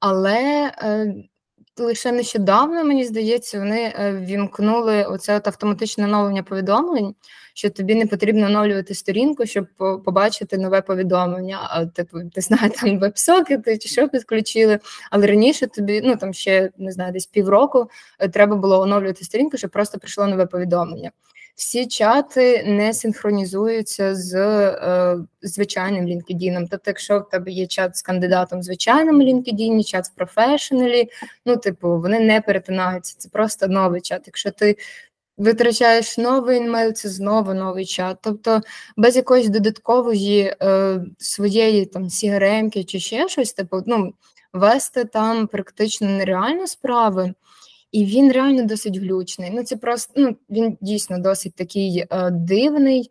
Але лише нещодавно, мені здається, вони ввімкнули оце автоматичне оновлення повідомлень, що тобі не потрібно оновлювати сторінку, щоб побачити нове повідомлення. Ти знаєш, там веб-сокети чи що підключили, але раніше тобі, ще, не знаю, десь півроку треба було оновлювати сторінку, щоб просто прийшло нове повідомлення. Всі чати не синхронізуються з звичайним LinkedIn. Тобто, якщо в тебе є чат з кандидатом в звичайному LinkedIn, чат в професіоналі, вони не перетинаються, це просто новий чат. Якщо ти витрачаєш новий інмейл, це знову новий чат. Тобто, без якоїсь додаткової своєї CRM-ки чи ще щось, вести там практично нереально справи. І він реально досить глючний. Він дійсно досить такий дивний,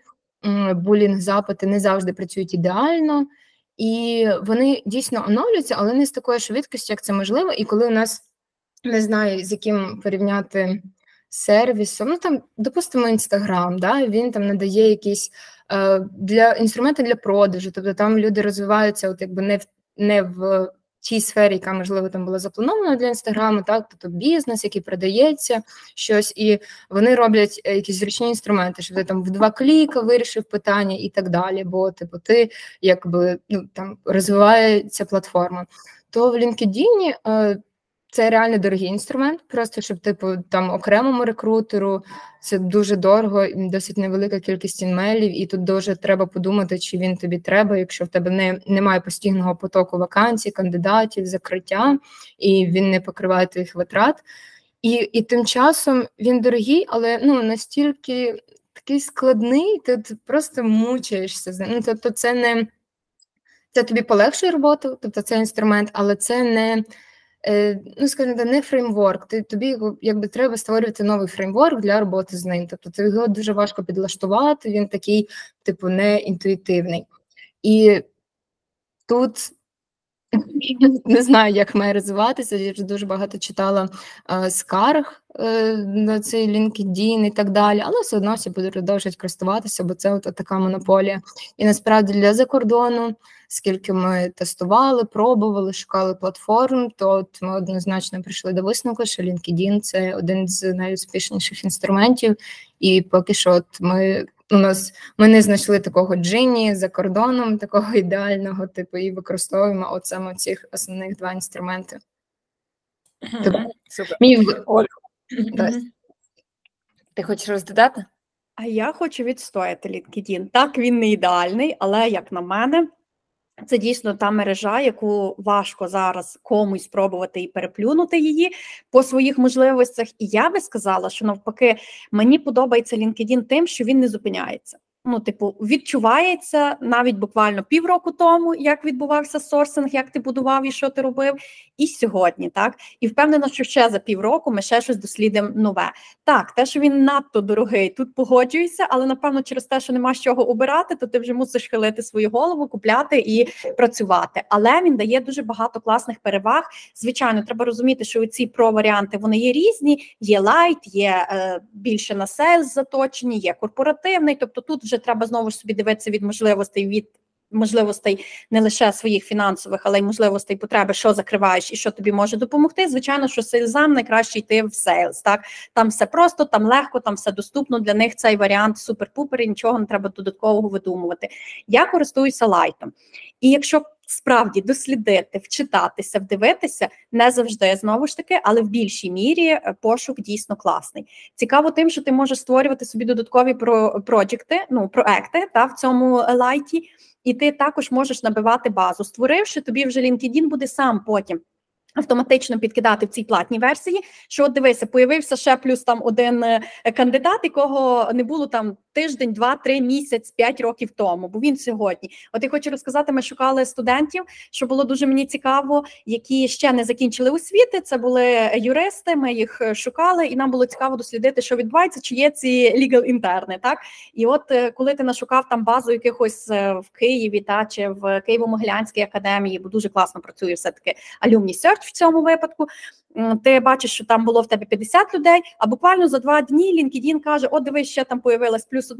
булінг-запити не завжди працюють ідеально, і вони дійсно оновлюються, але не з такою швидкістю, як це можливо. І коли у нас, не знаю, з яким порівняти сервісом, допустимо, Інстаграм, він надає якісь інструменти для продажу, тобто там люди розвиваються не в тій сфері, яка, можливо, там була запланована для Інстаграму, тобто бізнес, який продається, щось, і вони роблять якісь зручні інструменти, що ти в два кліка вирішив питання і так далі, бо ти, розвивається платформа. То в LinkedIn це реально дорогий інструмент, просто, щоб, окремому рекрутеру, це дуже дорого, досить невелика кількість інмейлів, і тут дуже треба подумати, чи він тобі треба, якщо в тебе немає постійного потоку вакансій, кандидатів, закриття, і він не покриває твоїх витрат. І тим часом він дорогий, але настільки такий складний, ти просто мучаєшся з ним. Тобто це тобі полегшує роботу, тобто це інструмент, але це не фреймворк, тобі треба створювати новий фреймворк для роботи з ним, тобто його дуже важко підлаштувати, він такий неінтуїтивний. І тут не знаю, як має розвиватися, я вже дуже багато читала скарг на цей LinkedIn і так далі, але все одно всі будуть продовжувати користуватися, бо це така монополія. І насправді для закордону, скільки ми тестували, пробували, шукали платформ, то ми однозначно прийшли до висновку, що LinkedIn – це один з найуспішніших інструментів, і поки що ми не знайшли такого Djinni за кордоном, такого ідеального, і використовуємо от саме цих основних два інструменти. Супер. Ти хочеш роздодати? А я хочу відстояти LinkedIn. Так, він не ідеальний, але, як на мене, це дійсно та мережа, яку важко зараз комусь спробувати і переплюнути її по своїх можливостях. І я би сказала, що навпаки, мені подобається LinkedIn тим, що він не зупиняється. Ну, типу, відчувається навіть буквально півроку тому, як відбувався сорсинг, як ти будував і що ти робив, і сьогодні, так? І впевнена, що ще за півроку ми ще щось дослідимо нове. Так, те, що він надто дорогий, тут погоджуюся, але, напевно, через те, що нема з чого обирати, то ти вже мусиш хилити свою голову, купляти і працювати. Але він дає дуже багато класних переваг. Звичайно, треба розуміти, що ці про-варіанти, вони є різні, є лайт, є більше на сейлс заточені, є корпоративний, тобто тут вже треба знову ж собі дивитися від можливостей не лише своїх фінансових, але й можливостей потреби, що закриваєш і що тобі може допомогти. Звичайно, що сейлзам найкраще йти в сейлз, так? Там все просто, там легко, там все доступно. Для них цей варіант супер-пупер, і нічого не треба додаткового видумувати. Я користуюся лайтом. І якщо справді дослідити, вчитатися, вдивитися, не завжди, знову ж таки, але в більшій мірі пошук дійсно класний. Цікаво тим, що ти можеш створювати собі додаткові проекти та, в цьому лайті, і ти також можеш набивати базу. Створивши, тобі вже LinkedIn буде сам потім автоматично підкидати в цій платній версії, що, от дивися, появився ще плюс там один кандидат, якого не було там тиждень, два, три, місяць, 5 років тому, бо він сьогодні. От я хочу розказати, ми шукали студентів, що було дуже мені цікаво, які ще не закінчили освіти, це були юристи, ми їх шукали, і нам було цікаво дослідити, що відбувається, чи є ці legal-інтерни, так? І от коли ти нашукав там базу якихось в Києві, та, чи в Києво-Могилянській академії, бо дуже класно працює все-таки alumni search в цьому випадку, ти бачиш, що там було в тебе 50 людей, а буквально за 2 дні LinkedIn каже, от дивись, ще там появилась плюс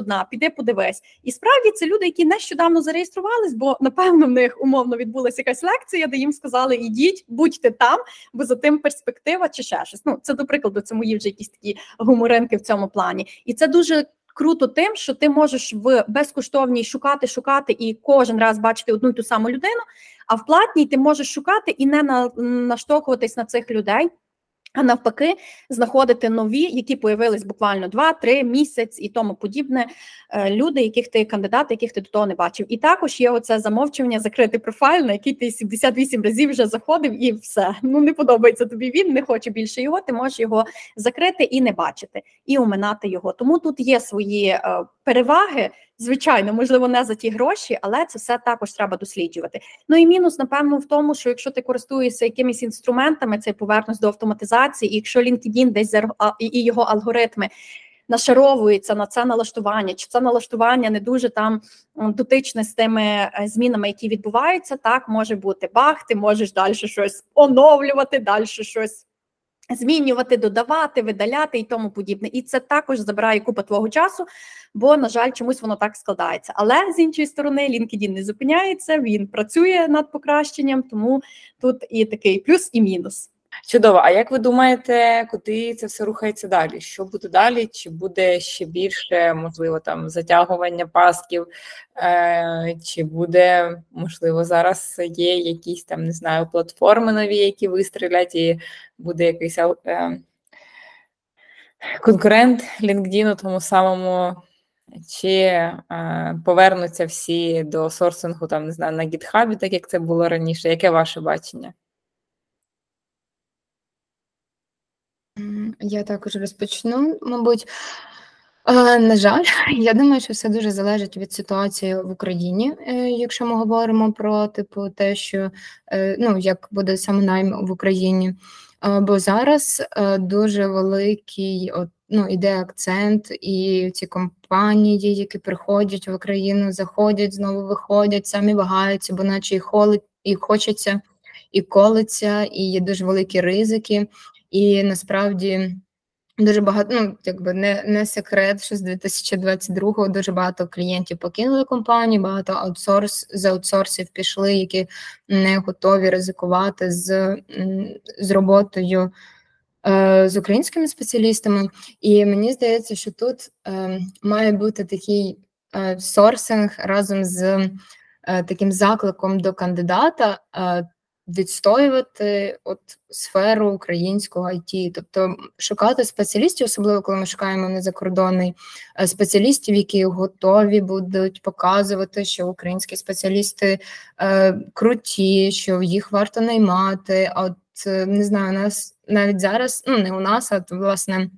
одна, піди подивись. І справді це люди, які нещодавно зареєструвались, бо, напевно, в них умовно відбулася якась лекція, де їм сказали, ідіть, будьте там, бо за тим перспектива чи ще щось. Ну, це, до прикладу, це мої вже якісь такі гуморинки в цьому плані. І це дуже круто тим, що ти можеш в безкоштовній шукати і кожен раз бачити одну й ту саму людину, а в платній ти можеш шукати і не наштовхуватись на цих людей, а навпаки знаходити нові, які появились буквально 2-3 місяці і тому подібне, люди, яких ти до того не бачив. І також є оце замовчування, закритий профайл, на який ти 78 разів вже заходив і все. Ну, не подобається тобі він, не хоче більше його, ти можеш його закрити і не бачити, і оминати його. Тому тут є свої переваги, звичайно, можливо, не за ті гроші, але це все також треба досліджувати. Ну і мінус, напевно, в тому, що якщо ти користуєшся якимись інструментами, це повернусь до автоматизації, і якщо LinkedIn десь і його алгоритми нашаровується на це налаштування, чи це налаштування не дуже там дотичне з тими змінами, які відбуваються, так, може бути баг, ти можеш далі щось оновлювати, далі щось змінювати, додавати, видаляти і тому подібне. І це також забирає купу твого часу, бо, на жаль, чомусь воно так складається. Але, з іншої сторони, LinkedIn не зупиняється, він працює над покращенням, тому тут і такий плюс, і мінус. Чудово. А як ви думаєте, куди це все рухається далі? Що буде далі? Чи буде ще більше, можливо, там затягування пасків? Чи буде, можливо, зараз є якісь там, не знаю, платформи нові, які вистрілять, і буде якийсь конкурент LinkedIn у тому самому? Чи повернуться всі до сорсингу, там, не знаю, на GitHub, так як це було раніше? Яке ваше бачення? Я також розпочну, мабуть. На жаль, я думаю, що все дуже залежить від ситуації в Україні, якщо ми говоримо про типу те, що ну як буде самонайм в Україні. Бо зараз дуже великий іде акцент, і ці компанії, які приходять в Україну, заходять, знову виходять, самі вагаються, бо наче і хочеться, і колиться, і є дуже великі ризики. І насправді дуже багато, не секрет, що з 2022-го дуже багато клієнтів покинули компанії, багато аутсорсів пішли, які не готові ризикувати з роботою з українськими спеціалістами. І мені здається, що тут має бути такий сорсинг разом з таким закликом до кандидата відстоювати от сферу українського IT. Тобто шукати спеціалістів, особливо коли ми шукаємо незакордонний, спеціалістів, які готові будуть показувати, що українські спеціалісти круті, що їх варто наймати. А от, не знаю, у нас навіть зараз, ну не у нас, а то, власне,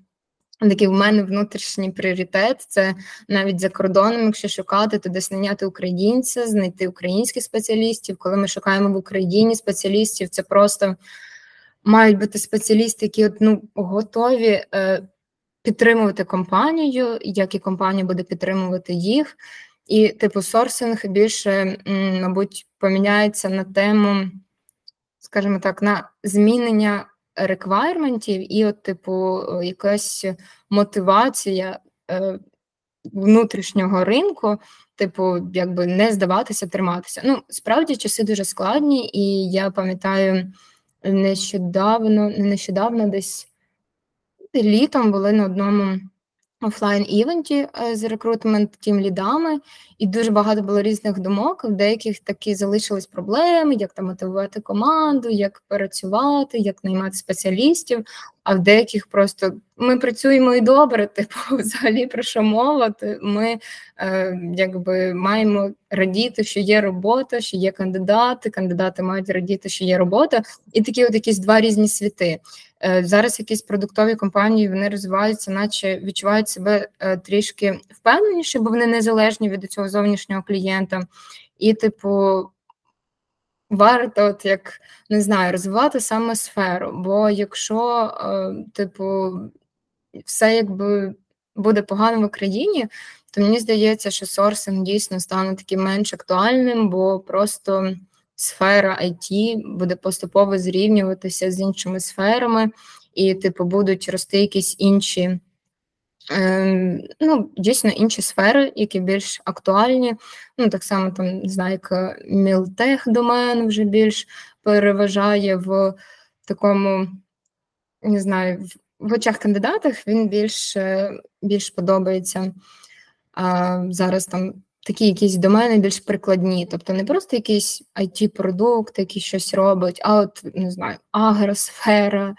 такий в мене внутрішній пріоритет, це навіть за кордоном, якщо шукати, то десь найняти українця, знайти українських спеціалістів. Коли ми шукаємо в Україні спеціалістів, це просто мають бути спеціалісти, які готові підтримувати компанію, як і компанія буде підтримувати їх. І типу сорсинг більше, мабуть, поміняється на тему, скажімо так, на змінення реквайрментів і от, типу, якась мотивація внутрішнього ринку, типу, якби не здаватися, триматися. Ну, справді, часи дуже складні, і я пам'ятаю, нещодавно десь літом були на одному офлайн-івенті з рекрутмент-тім-лідами, і дуже багато було різних думок, в деяких такі залишились проблеми, як там мотивувати команду, як працювати, як наймати спеціалістів, а в деяких просто ми працюємо і добре, типу, взагалі про що мова, ми якби маємо радіти, що є робота, що є кандидати, кандидати мають радіти, що є робота, і такі от якісь два різні світи. Зараз якісь продуктові компанії, вони розвиваються, наче відчувають себе трішки впевненіше, бо вони незалежні від цього зовнішнього клієнта. І, типу, варто, от як, не знаю, розвивати саме сферу, бо якщо, типу, все якби буде погано в Україні, то мені здається, що сорсинг дійсно стане таким менш актуальним, бо просто сфера IT буде поступово зрівнюватися з іншими сферами, і, типу, будуть рости якісь інші, дійсно інші сфери, які більш актуальні. Ну, так само, там, не знаю, як мілтех домен вже більш переважає в такому, не знаю, в очах кандидатах він більш подобається. А зараз там такі якісь домени більш прикладні, тобто не просто якийсь IT-продукт, який щось робить, а от, не знаю, агросфера,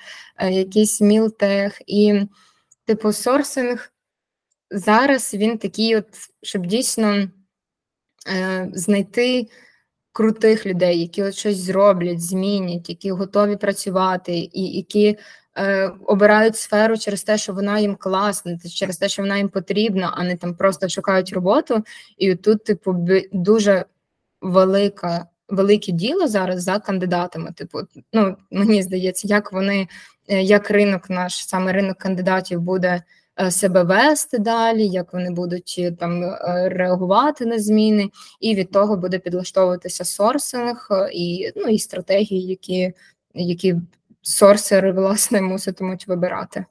якийсь мілтех. І, типу, сорсинг зараз він такий, от, щоб дійсно знайти крутих людей, які от щось зроблять, змінять, які готові працювати, і які обирають сферу через те, що вона їм класна, через те, що вона їм потрібна, а не там просто шукають роботу. І тут, типу, дуже велике діло зараз за кандидатами. Типу, ну, мені здається, як ринок наш, саме ринок кандидатів буде себе вести далі, як вони будуть там реагувати на зміни, і від того буде підлаштовуватися сорсинг і, ну, і стратегії, які сорсери, власне, муситимуть вибирати.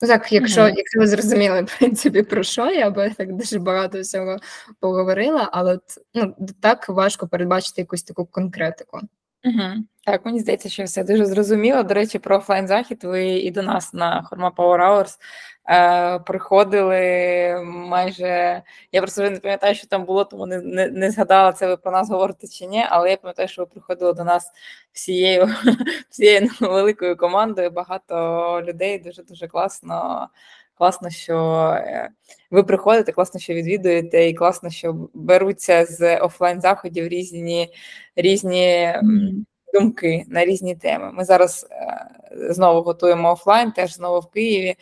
Так, якщо ви зрозуміли, в принципі, про що я, бо я так дуже багато всього поговорила, але так важко передбачити якусь таку конкретику. Угу. Так, мені здається, що все дуже зрозуміло. До речі, про офлайн-захід ви і до нас на Hurma Power Hours приходили майже... Я просто вже не пам'ятаю, що там було, тому не згадала, це ви про нас говорите чи ні, але я пам'ятаю, що ви приходили до нас всією великою командою, багато людей, дуже-дуже класно. Класно, що ви приходите, класно, що відвідуєте, і класно, що беруться з офлайн-заходів різні думки на різні теми. Ми зараз знову готуємо офлайн, теж знову в Києві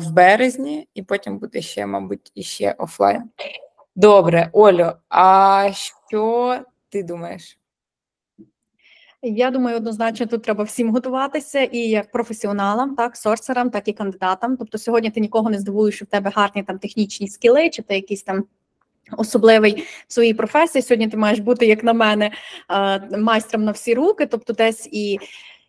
в березні, і потім буде ще, мабуть, іще офлайн. Добре, Олю, а що ти думаєш? Я думаю, однозначно тут треба всім готуватися, і як професіоналам, так, сорсерам, так і кандидатам. Тобто сьогодні ти нікого не здивуєш, що в тебе гарні там технічні скіли, чи ти якийсь там особливий в своїй професії. Сьогодні ти маєш бути, як на мене, майстром на всі руки, тобто десь і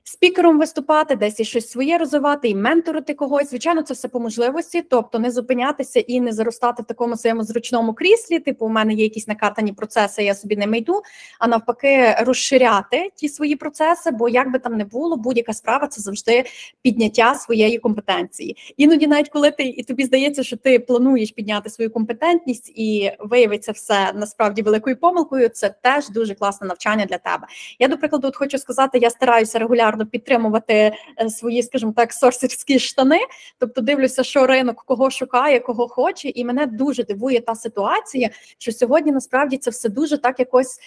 спікером виступати, десь і щось своє розвивати, і менторити когось. Звичайно, це все по можливості, тобто не зупинятися і не заростати в такому своєму зручному кріслі, типу у мене є якісь накатані процеси, я собі ними йду, а навпаки розширяти ті свої процеси, бо як би там не було, будь-яка справа – це завжди підняття своєї компетенції. Іноді навіть коли ти, і тобі здається, що ти плануєш підняти свою компетентність і виявиться все насправді великою помилкою, це теж дуже класне навчання для тебе. Я, до прикладу, от хочу сказати, я стараюся регулярно підтримувати свої, скажімо так, сорсерські штани, тобто дивлюся, що ринок, кого шукає, кого хоче, і мене дуже дивує та ситуація, що сьогодні насправді це все дуже так якось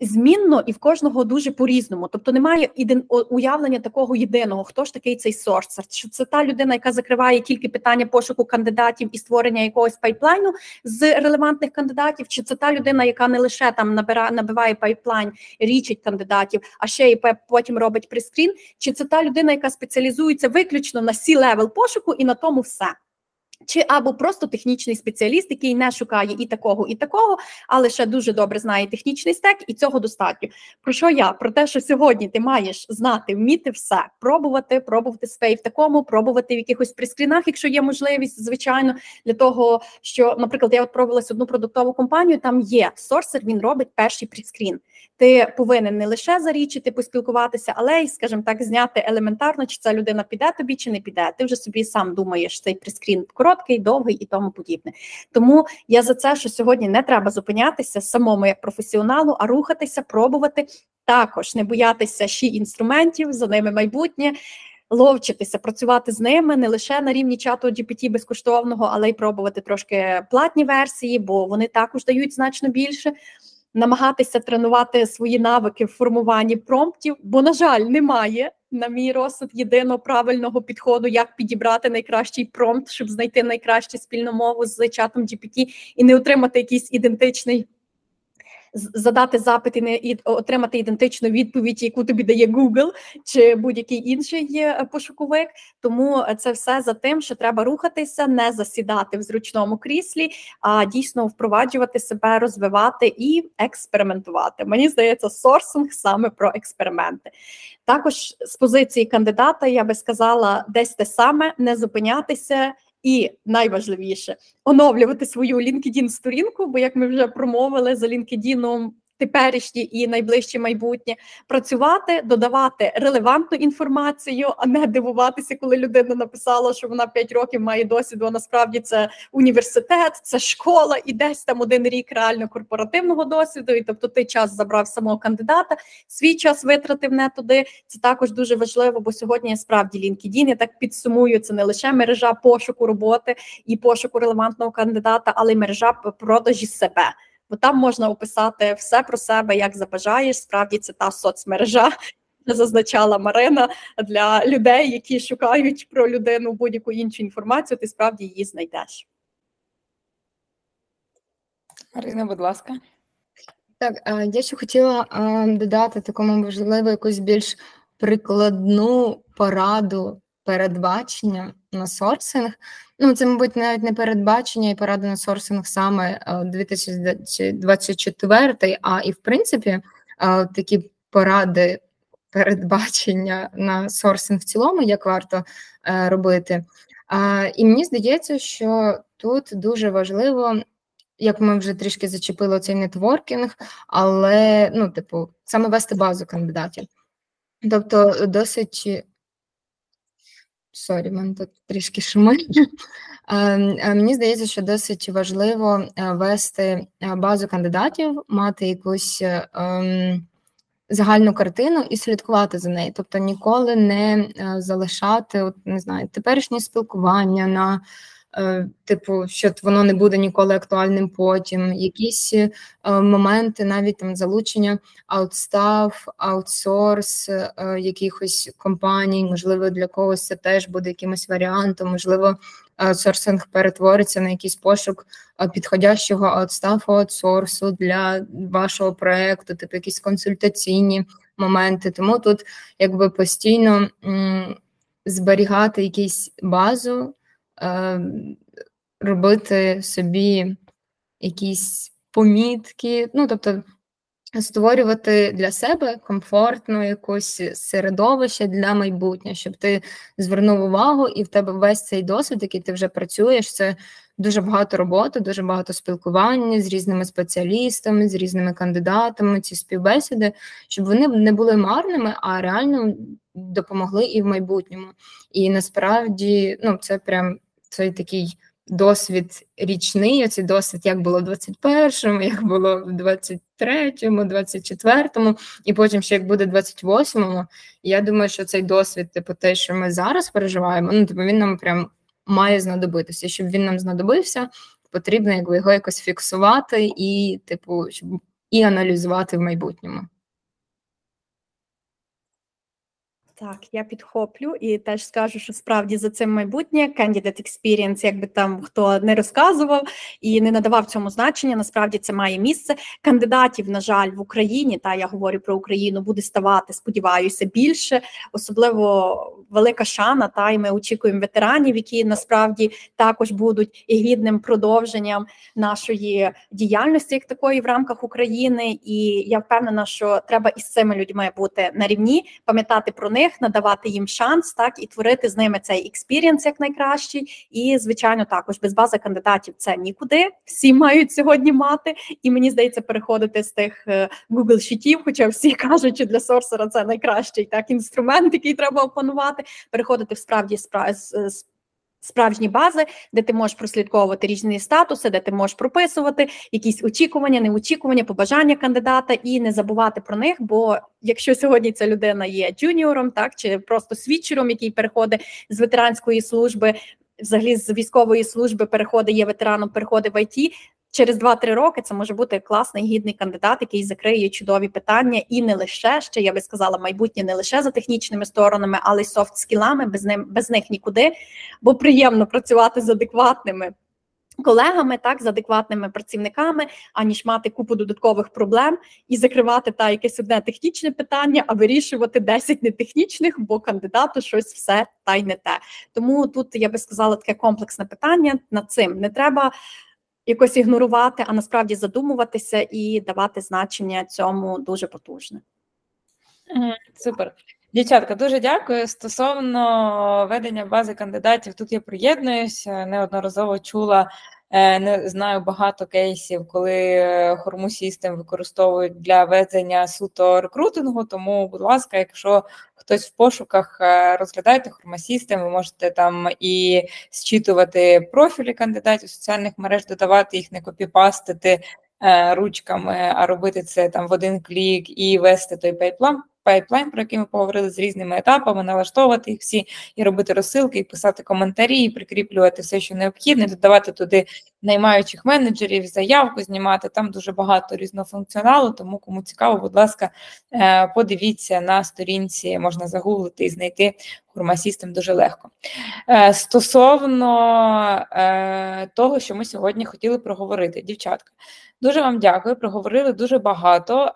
змінно і в кожного дуже по-різному. Тобто немає уявлення такого єдиного, хто ж такий цей сорсер, що це та людина, яка закриває тільки питання пошуку кандидатів і створення якогось пайплайну з релевантних кандидатів, чи це та людина, яка не лише там набиває пайплайн, річить кандидатів, а ще і потім робить прескрін, чи це та людина, яка спеціалізується виключно на C-level пошуку і на тому все. Чи або просто технічний спеціаліст, який не шукає і такого, а лише дуже добре знає технічний стек, і цього достатньо. Про що я? Про те, що сьогодні ти маєш знати, вміти все, пробувати себе в такому, пробувати в якихось прескрінах, якщо є можливість, звичайно, для того, що, наприклад, я от пробувалась одну продуктову компанію, там є сорсер, він робить перший прескрін. Ти повинен не лише зарічити, поспілкуватися, але й, скажімо так, зняти елементарно, чи ця людина піде тобі, чи не піде. Ти вже собі сам думаєш, цей прескрін короткий, довгий і тому подібне. Тому я за це, що сьогодні не треба зупинятися самому як професіоналу, а рухатися, пробувати, також не боятися ще інструментів, за ними майбутнє, ловчитися, працювати з ними не лише на рівні чату GPT безкоштовного, але й пробувати трошки платні версії, бо вони також дають значно більше. Намагатися тренувати свої навики в формуванні промптів, бо, на жаль, немає, на мій розсуд, єдиного правильного підходу, як підібрати найкращий промпт, щоб знайти найкращу спільну мову з чатом GPT і не отримати якийсь ідентичний, задати запит і отримати ідентичну відповідь, яку тобі дає Google чи будь-який інший пошуковик. Тому це все за тим, що треба рухатися, не засідати в зручному кріслі, а дійсно впроваджувати себе, розвивати і експериментувати. Мені здається, сорсинг саме про експерименти. Також з позиції кандидата, я би сказала, десь те саме, не зупинятися, і найважливіше – оновлювати свою LinkedIn-сторінку, бо, як ми вже промовили, за LinkedIn-ом теперішнє і найближче майбутнє, працювати, додавати релевантну інформацію, а не дивуватися, коли людина написала, що вона 5 років має досвіду, а насправді це університет, це школа, і десь там один рік реально корпоративного досвіду, і тобто ти час забрав самого кандидата, свій час витратив не туди. Це також дуже важливо, бо сьогодні я справді LinkedIn, я так підсумую, це не лише мережа пошуку роботи і пошуку релевантного кандидата, але й мережа продажі себе. Бо там можна описати все про себе, як забажаєш. Справді це та соцмережа, зазначала Марина, для людей, які шукають про людину будь-яку іншу інформацію, ти справді її знайдеш. Марина, будь ласка. Так, я ще хотіла додати таку, можливо, якусь більш прикладну пораду передбачення на сорсинг. Ну, це, мабуть, навіть не передбачення і поради на сорсинг саме 2024, а і, в принципі, такі поради передбачення на сорсинг в цілому, як варто робити. І мені здається, що тут дуже важливо, як ми вже трішки зачепили цей нетворкінг, але, ну, типу, саме вести базу кандидатів. Тобто, досить... Сорі, мене тут трішки шумить. Мені здається, що досить важливо вести базу кандидатів, мати якусь загальну картину і слідкувати за нею. Тобто ніколи не залишати, от, не знаю, теперішнє спілкування на типу, що воно не буде ніколи актуальним потім, якісь моменти, навіть там залучення аутстаф, аутсорс, якихось компаній, можливо, для когось це теж буде якимось варіантом, можливо, аутсорсинг перетвориться на якийсь пошук підходящого аутстафу, аутсорсу для вашого проєкту, типу якісь консультаційні моменти, тому тут якби постійно зберігати якусь базу, робити собі якісь помітки, ну, тобто створювати для себе комфортну якусь середовище для майбутнього, щоб ти звернув увагу і в тебе весь цей досвід, який ти вже працюєш, це дуже багато роботи, дуже багато спілкування з різними спеціалістами, з різними кандидатами, ці співбесіди, щоб вони не були марними, а реально допомогли і в майбутньому. І насправді, ну, це прям цей такий досвід річний, оцей досвід, як було в 21-му, як було в 23-му, 24-му, і потім ще як буде в 28-му. Я думаю, що цей досвід, типу, те, що ми зараз переживаємо, ну, типу, він нам прям має знадобитися. І щоб він нам знадобився, потрібно якби його якось фіксувати і, типу, і аналізувати в майбутньому. Так, я підхоплю і теж скажу, що справді за цим майбутнє candidate experience, якби там хто не розказував і не надавав цьому значення, насправді це має місце. Кандидатів, на жаль, в Україні, та я говорю про Україну, буде ставати, сподіваюся, більше, особливо велика шана, та і ми очікуємо ветеранів, які насправді також будуть і гідним продовженням нашої діяльності, як такої в рамках України, і я впевнена, що треба із цими людьми бути на рівні, пам'ятати про них, надавати їм шанс, так, і творити з ними цей експірієнс як найкращий. І, звичайно, також без бази кандидатів це нікуди. Всі мають сьогодні мати. І мені здається, переходити з тих Google Sheetів, хоча всі кажуть, що для сорсера це найкращий так, інструмент, який треба опанувати, переходити в справжні бази, де ти можеш прослідковувати різні статуси, де ти можеш прописувати якісь очікування, неочікування, побажання кандидата і не забувати про них, бо якщо сьогодні ця людина є джуніором, так, чи просто свідчером, який переходить з ветеранської служби, взагалі з військової служби переходить, є ветераном, переходить в IT, через 2-3 роки це може бути класний, гідний кандидат, який закриє чудові питання і не лише, ще я би сказала, майбутнє не лише за технічними сторонами, але й софт-скілами, без них нікуди, бо приємно працювати з адекватними колегами, так, з адекватними працівниками, аніж мати купу додаткових проблем і закривати та якесь одне технічне питання, а вирішувати 10 нетехнічних, бо кандидату щось все та й не те. Тому тут, я би сказала, таке комплексне питання над цим. Не треба якось ігнорувати, а насправді задумуватися і давати значення цьому дуже потужне. Супер. Дівчатка, дуже дякую. Стосовно ведення бази кандидатів, тут я приєднуюся, неодноразово чула, не знаю багато кейсів, коли Hurma System використовують для ведення суто рекрутингу, тому, будь ласка, якщо хтось в пошуках, розглядайте Hurma System, ви можете там і зчитувати профілі кандидатів, соціальних мереж додавати їх, не копіпастити ручками, а робити це там в один клік і вести той пайплайн, про який ми поговорили, з різними етапами, налаштовувати їх всі, і робити розсилки, і писати коментарі, і прикріплювати все, що необхідно, додавати туди наймаючих менеджерів, заявку знімати, там дуже багато різного функціоналу, тому кому цікаво, будь ласка, подивіться на сторінці, можна загуглити і знайти Hurma System дуже легко. Стосовно того, що ми сьогодні хотіли проговорити, дівчатка, дуже вам дякую, проговорили дуже багато,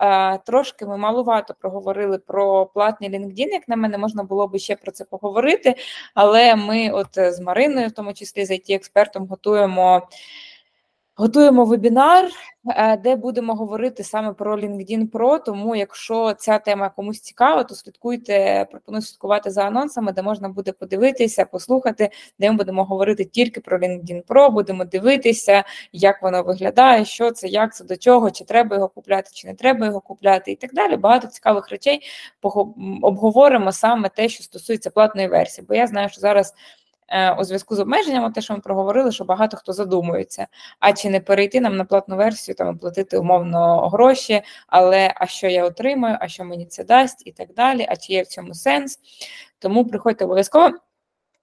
трошки ми малувато проговорили про платний LinkedIn, як на мене, можна було б ще про це поговорити, але ми от з Мариною, в тому числі з IT-експертом, готуємо вебінар, де будемо говорити саме про LinkedIn Pro, тому якщо ця тема комусь цікава, то слідкуйте, пропоную слідкувати за анонсами, де можна буде подивитися, послухати, де ми будемо говорити тільки про LinkedIn Pro, будемо дивитися, як воно виглядає, що це, як це, до чого, чи треба його купляти, чи не треба його купляти і так далі. Багато цікавих речей обговоримо саме те, що стосується платної версії, бо я знаю, що зараз у зв'язку з обмеженнями, те, що ми проговорили, що багато хто задумується, а чи не перейти нам на платну версію, там платити умовно гроші, але а що я отримаю, а що мені це дасть і так далі, а чи є в цьому сенс. Тому приходьте обов'язково.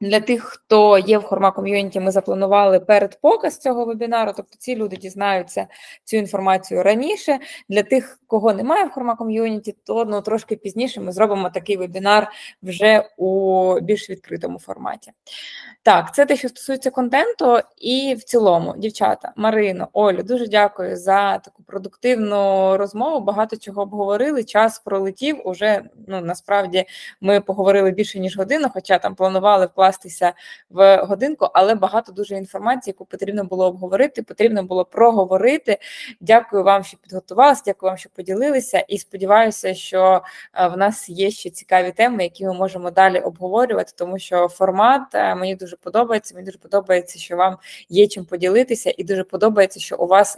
Для тих, хто є в Hurma Community, ми запланували передпоказ цього вебінару, тобто ці люди дізнаються цю інформацію раніше. Для тих, кого немає в Hurma Community, то трошки пізніше ми зробимо такий вебінар вже у більш відкритому форматі. Так, це те, що стосується контенту і в цілому. Дівчата, Марино, Олю, дуже дякую за таку продуктивну розмову, багато чого обговорили, час пролетів, уже, насправді ми поговорили більше, ніж годину, хоча там планували вкластися в годинку, але багато дуже інформації, яку потрібно було обговорити, потрібно було проговорити. Дякую вам, що підготувалися, дякую вам, що поділилися, і сподіваюся, що в нас є ще цікаві теми, які ми можемо далі обговорювати, тому що формат мені дуже подобається, що вам є чим поділитися, і дуже подобається, що у вас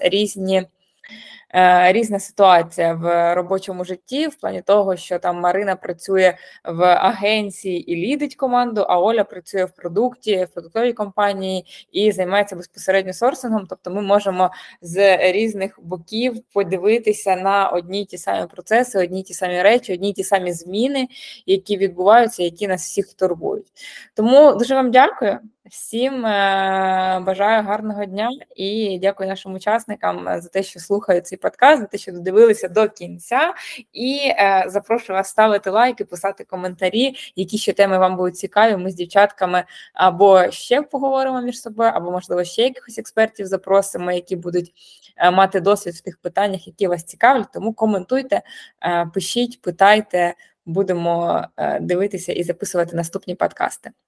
різна ситуація в робочому житті, в плані того, що там Марина працює в агенції і лідить команду, а Оля працює в продукті, в продуктовій компанії і займається безпосередньо сорсингом. Тобто ми можемо з різних боків подивитися на одні й ті самі процеси, одні й ті самі речі, одні й ті самі зміни, які відбуваються, які нас всіх турбують. Тому дуже вам дякую. Всім бажаю гарного дня і дякую нашим учасникам за те, що слухають цей подкаст, за те, що додивилися до кінця. І запрошую вас ставити лайки, писати коментарі, які ще теми вам будуть цікаві. Ми з дівчатками або ще поговоримо між собою, або, можливо, ще якихось експертів запросимо, які будуть мати досвід в тих питаннях, які вас цікавлять. Тому коментуйте, пишіть, питайте, будемо дивитися і записувати наступні подкасти.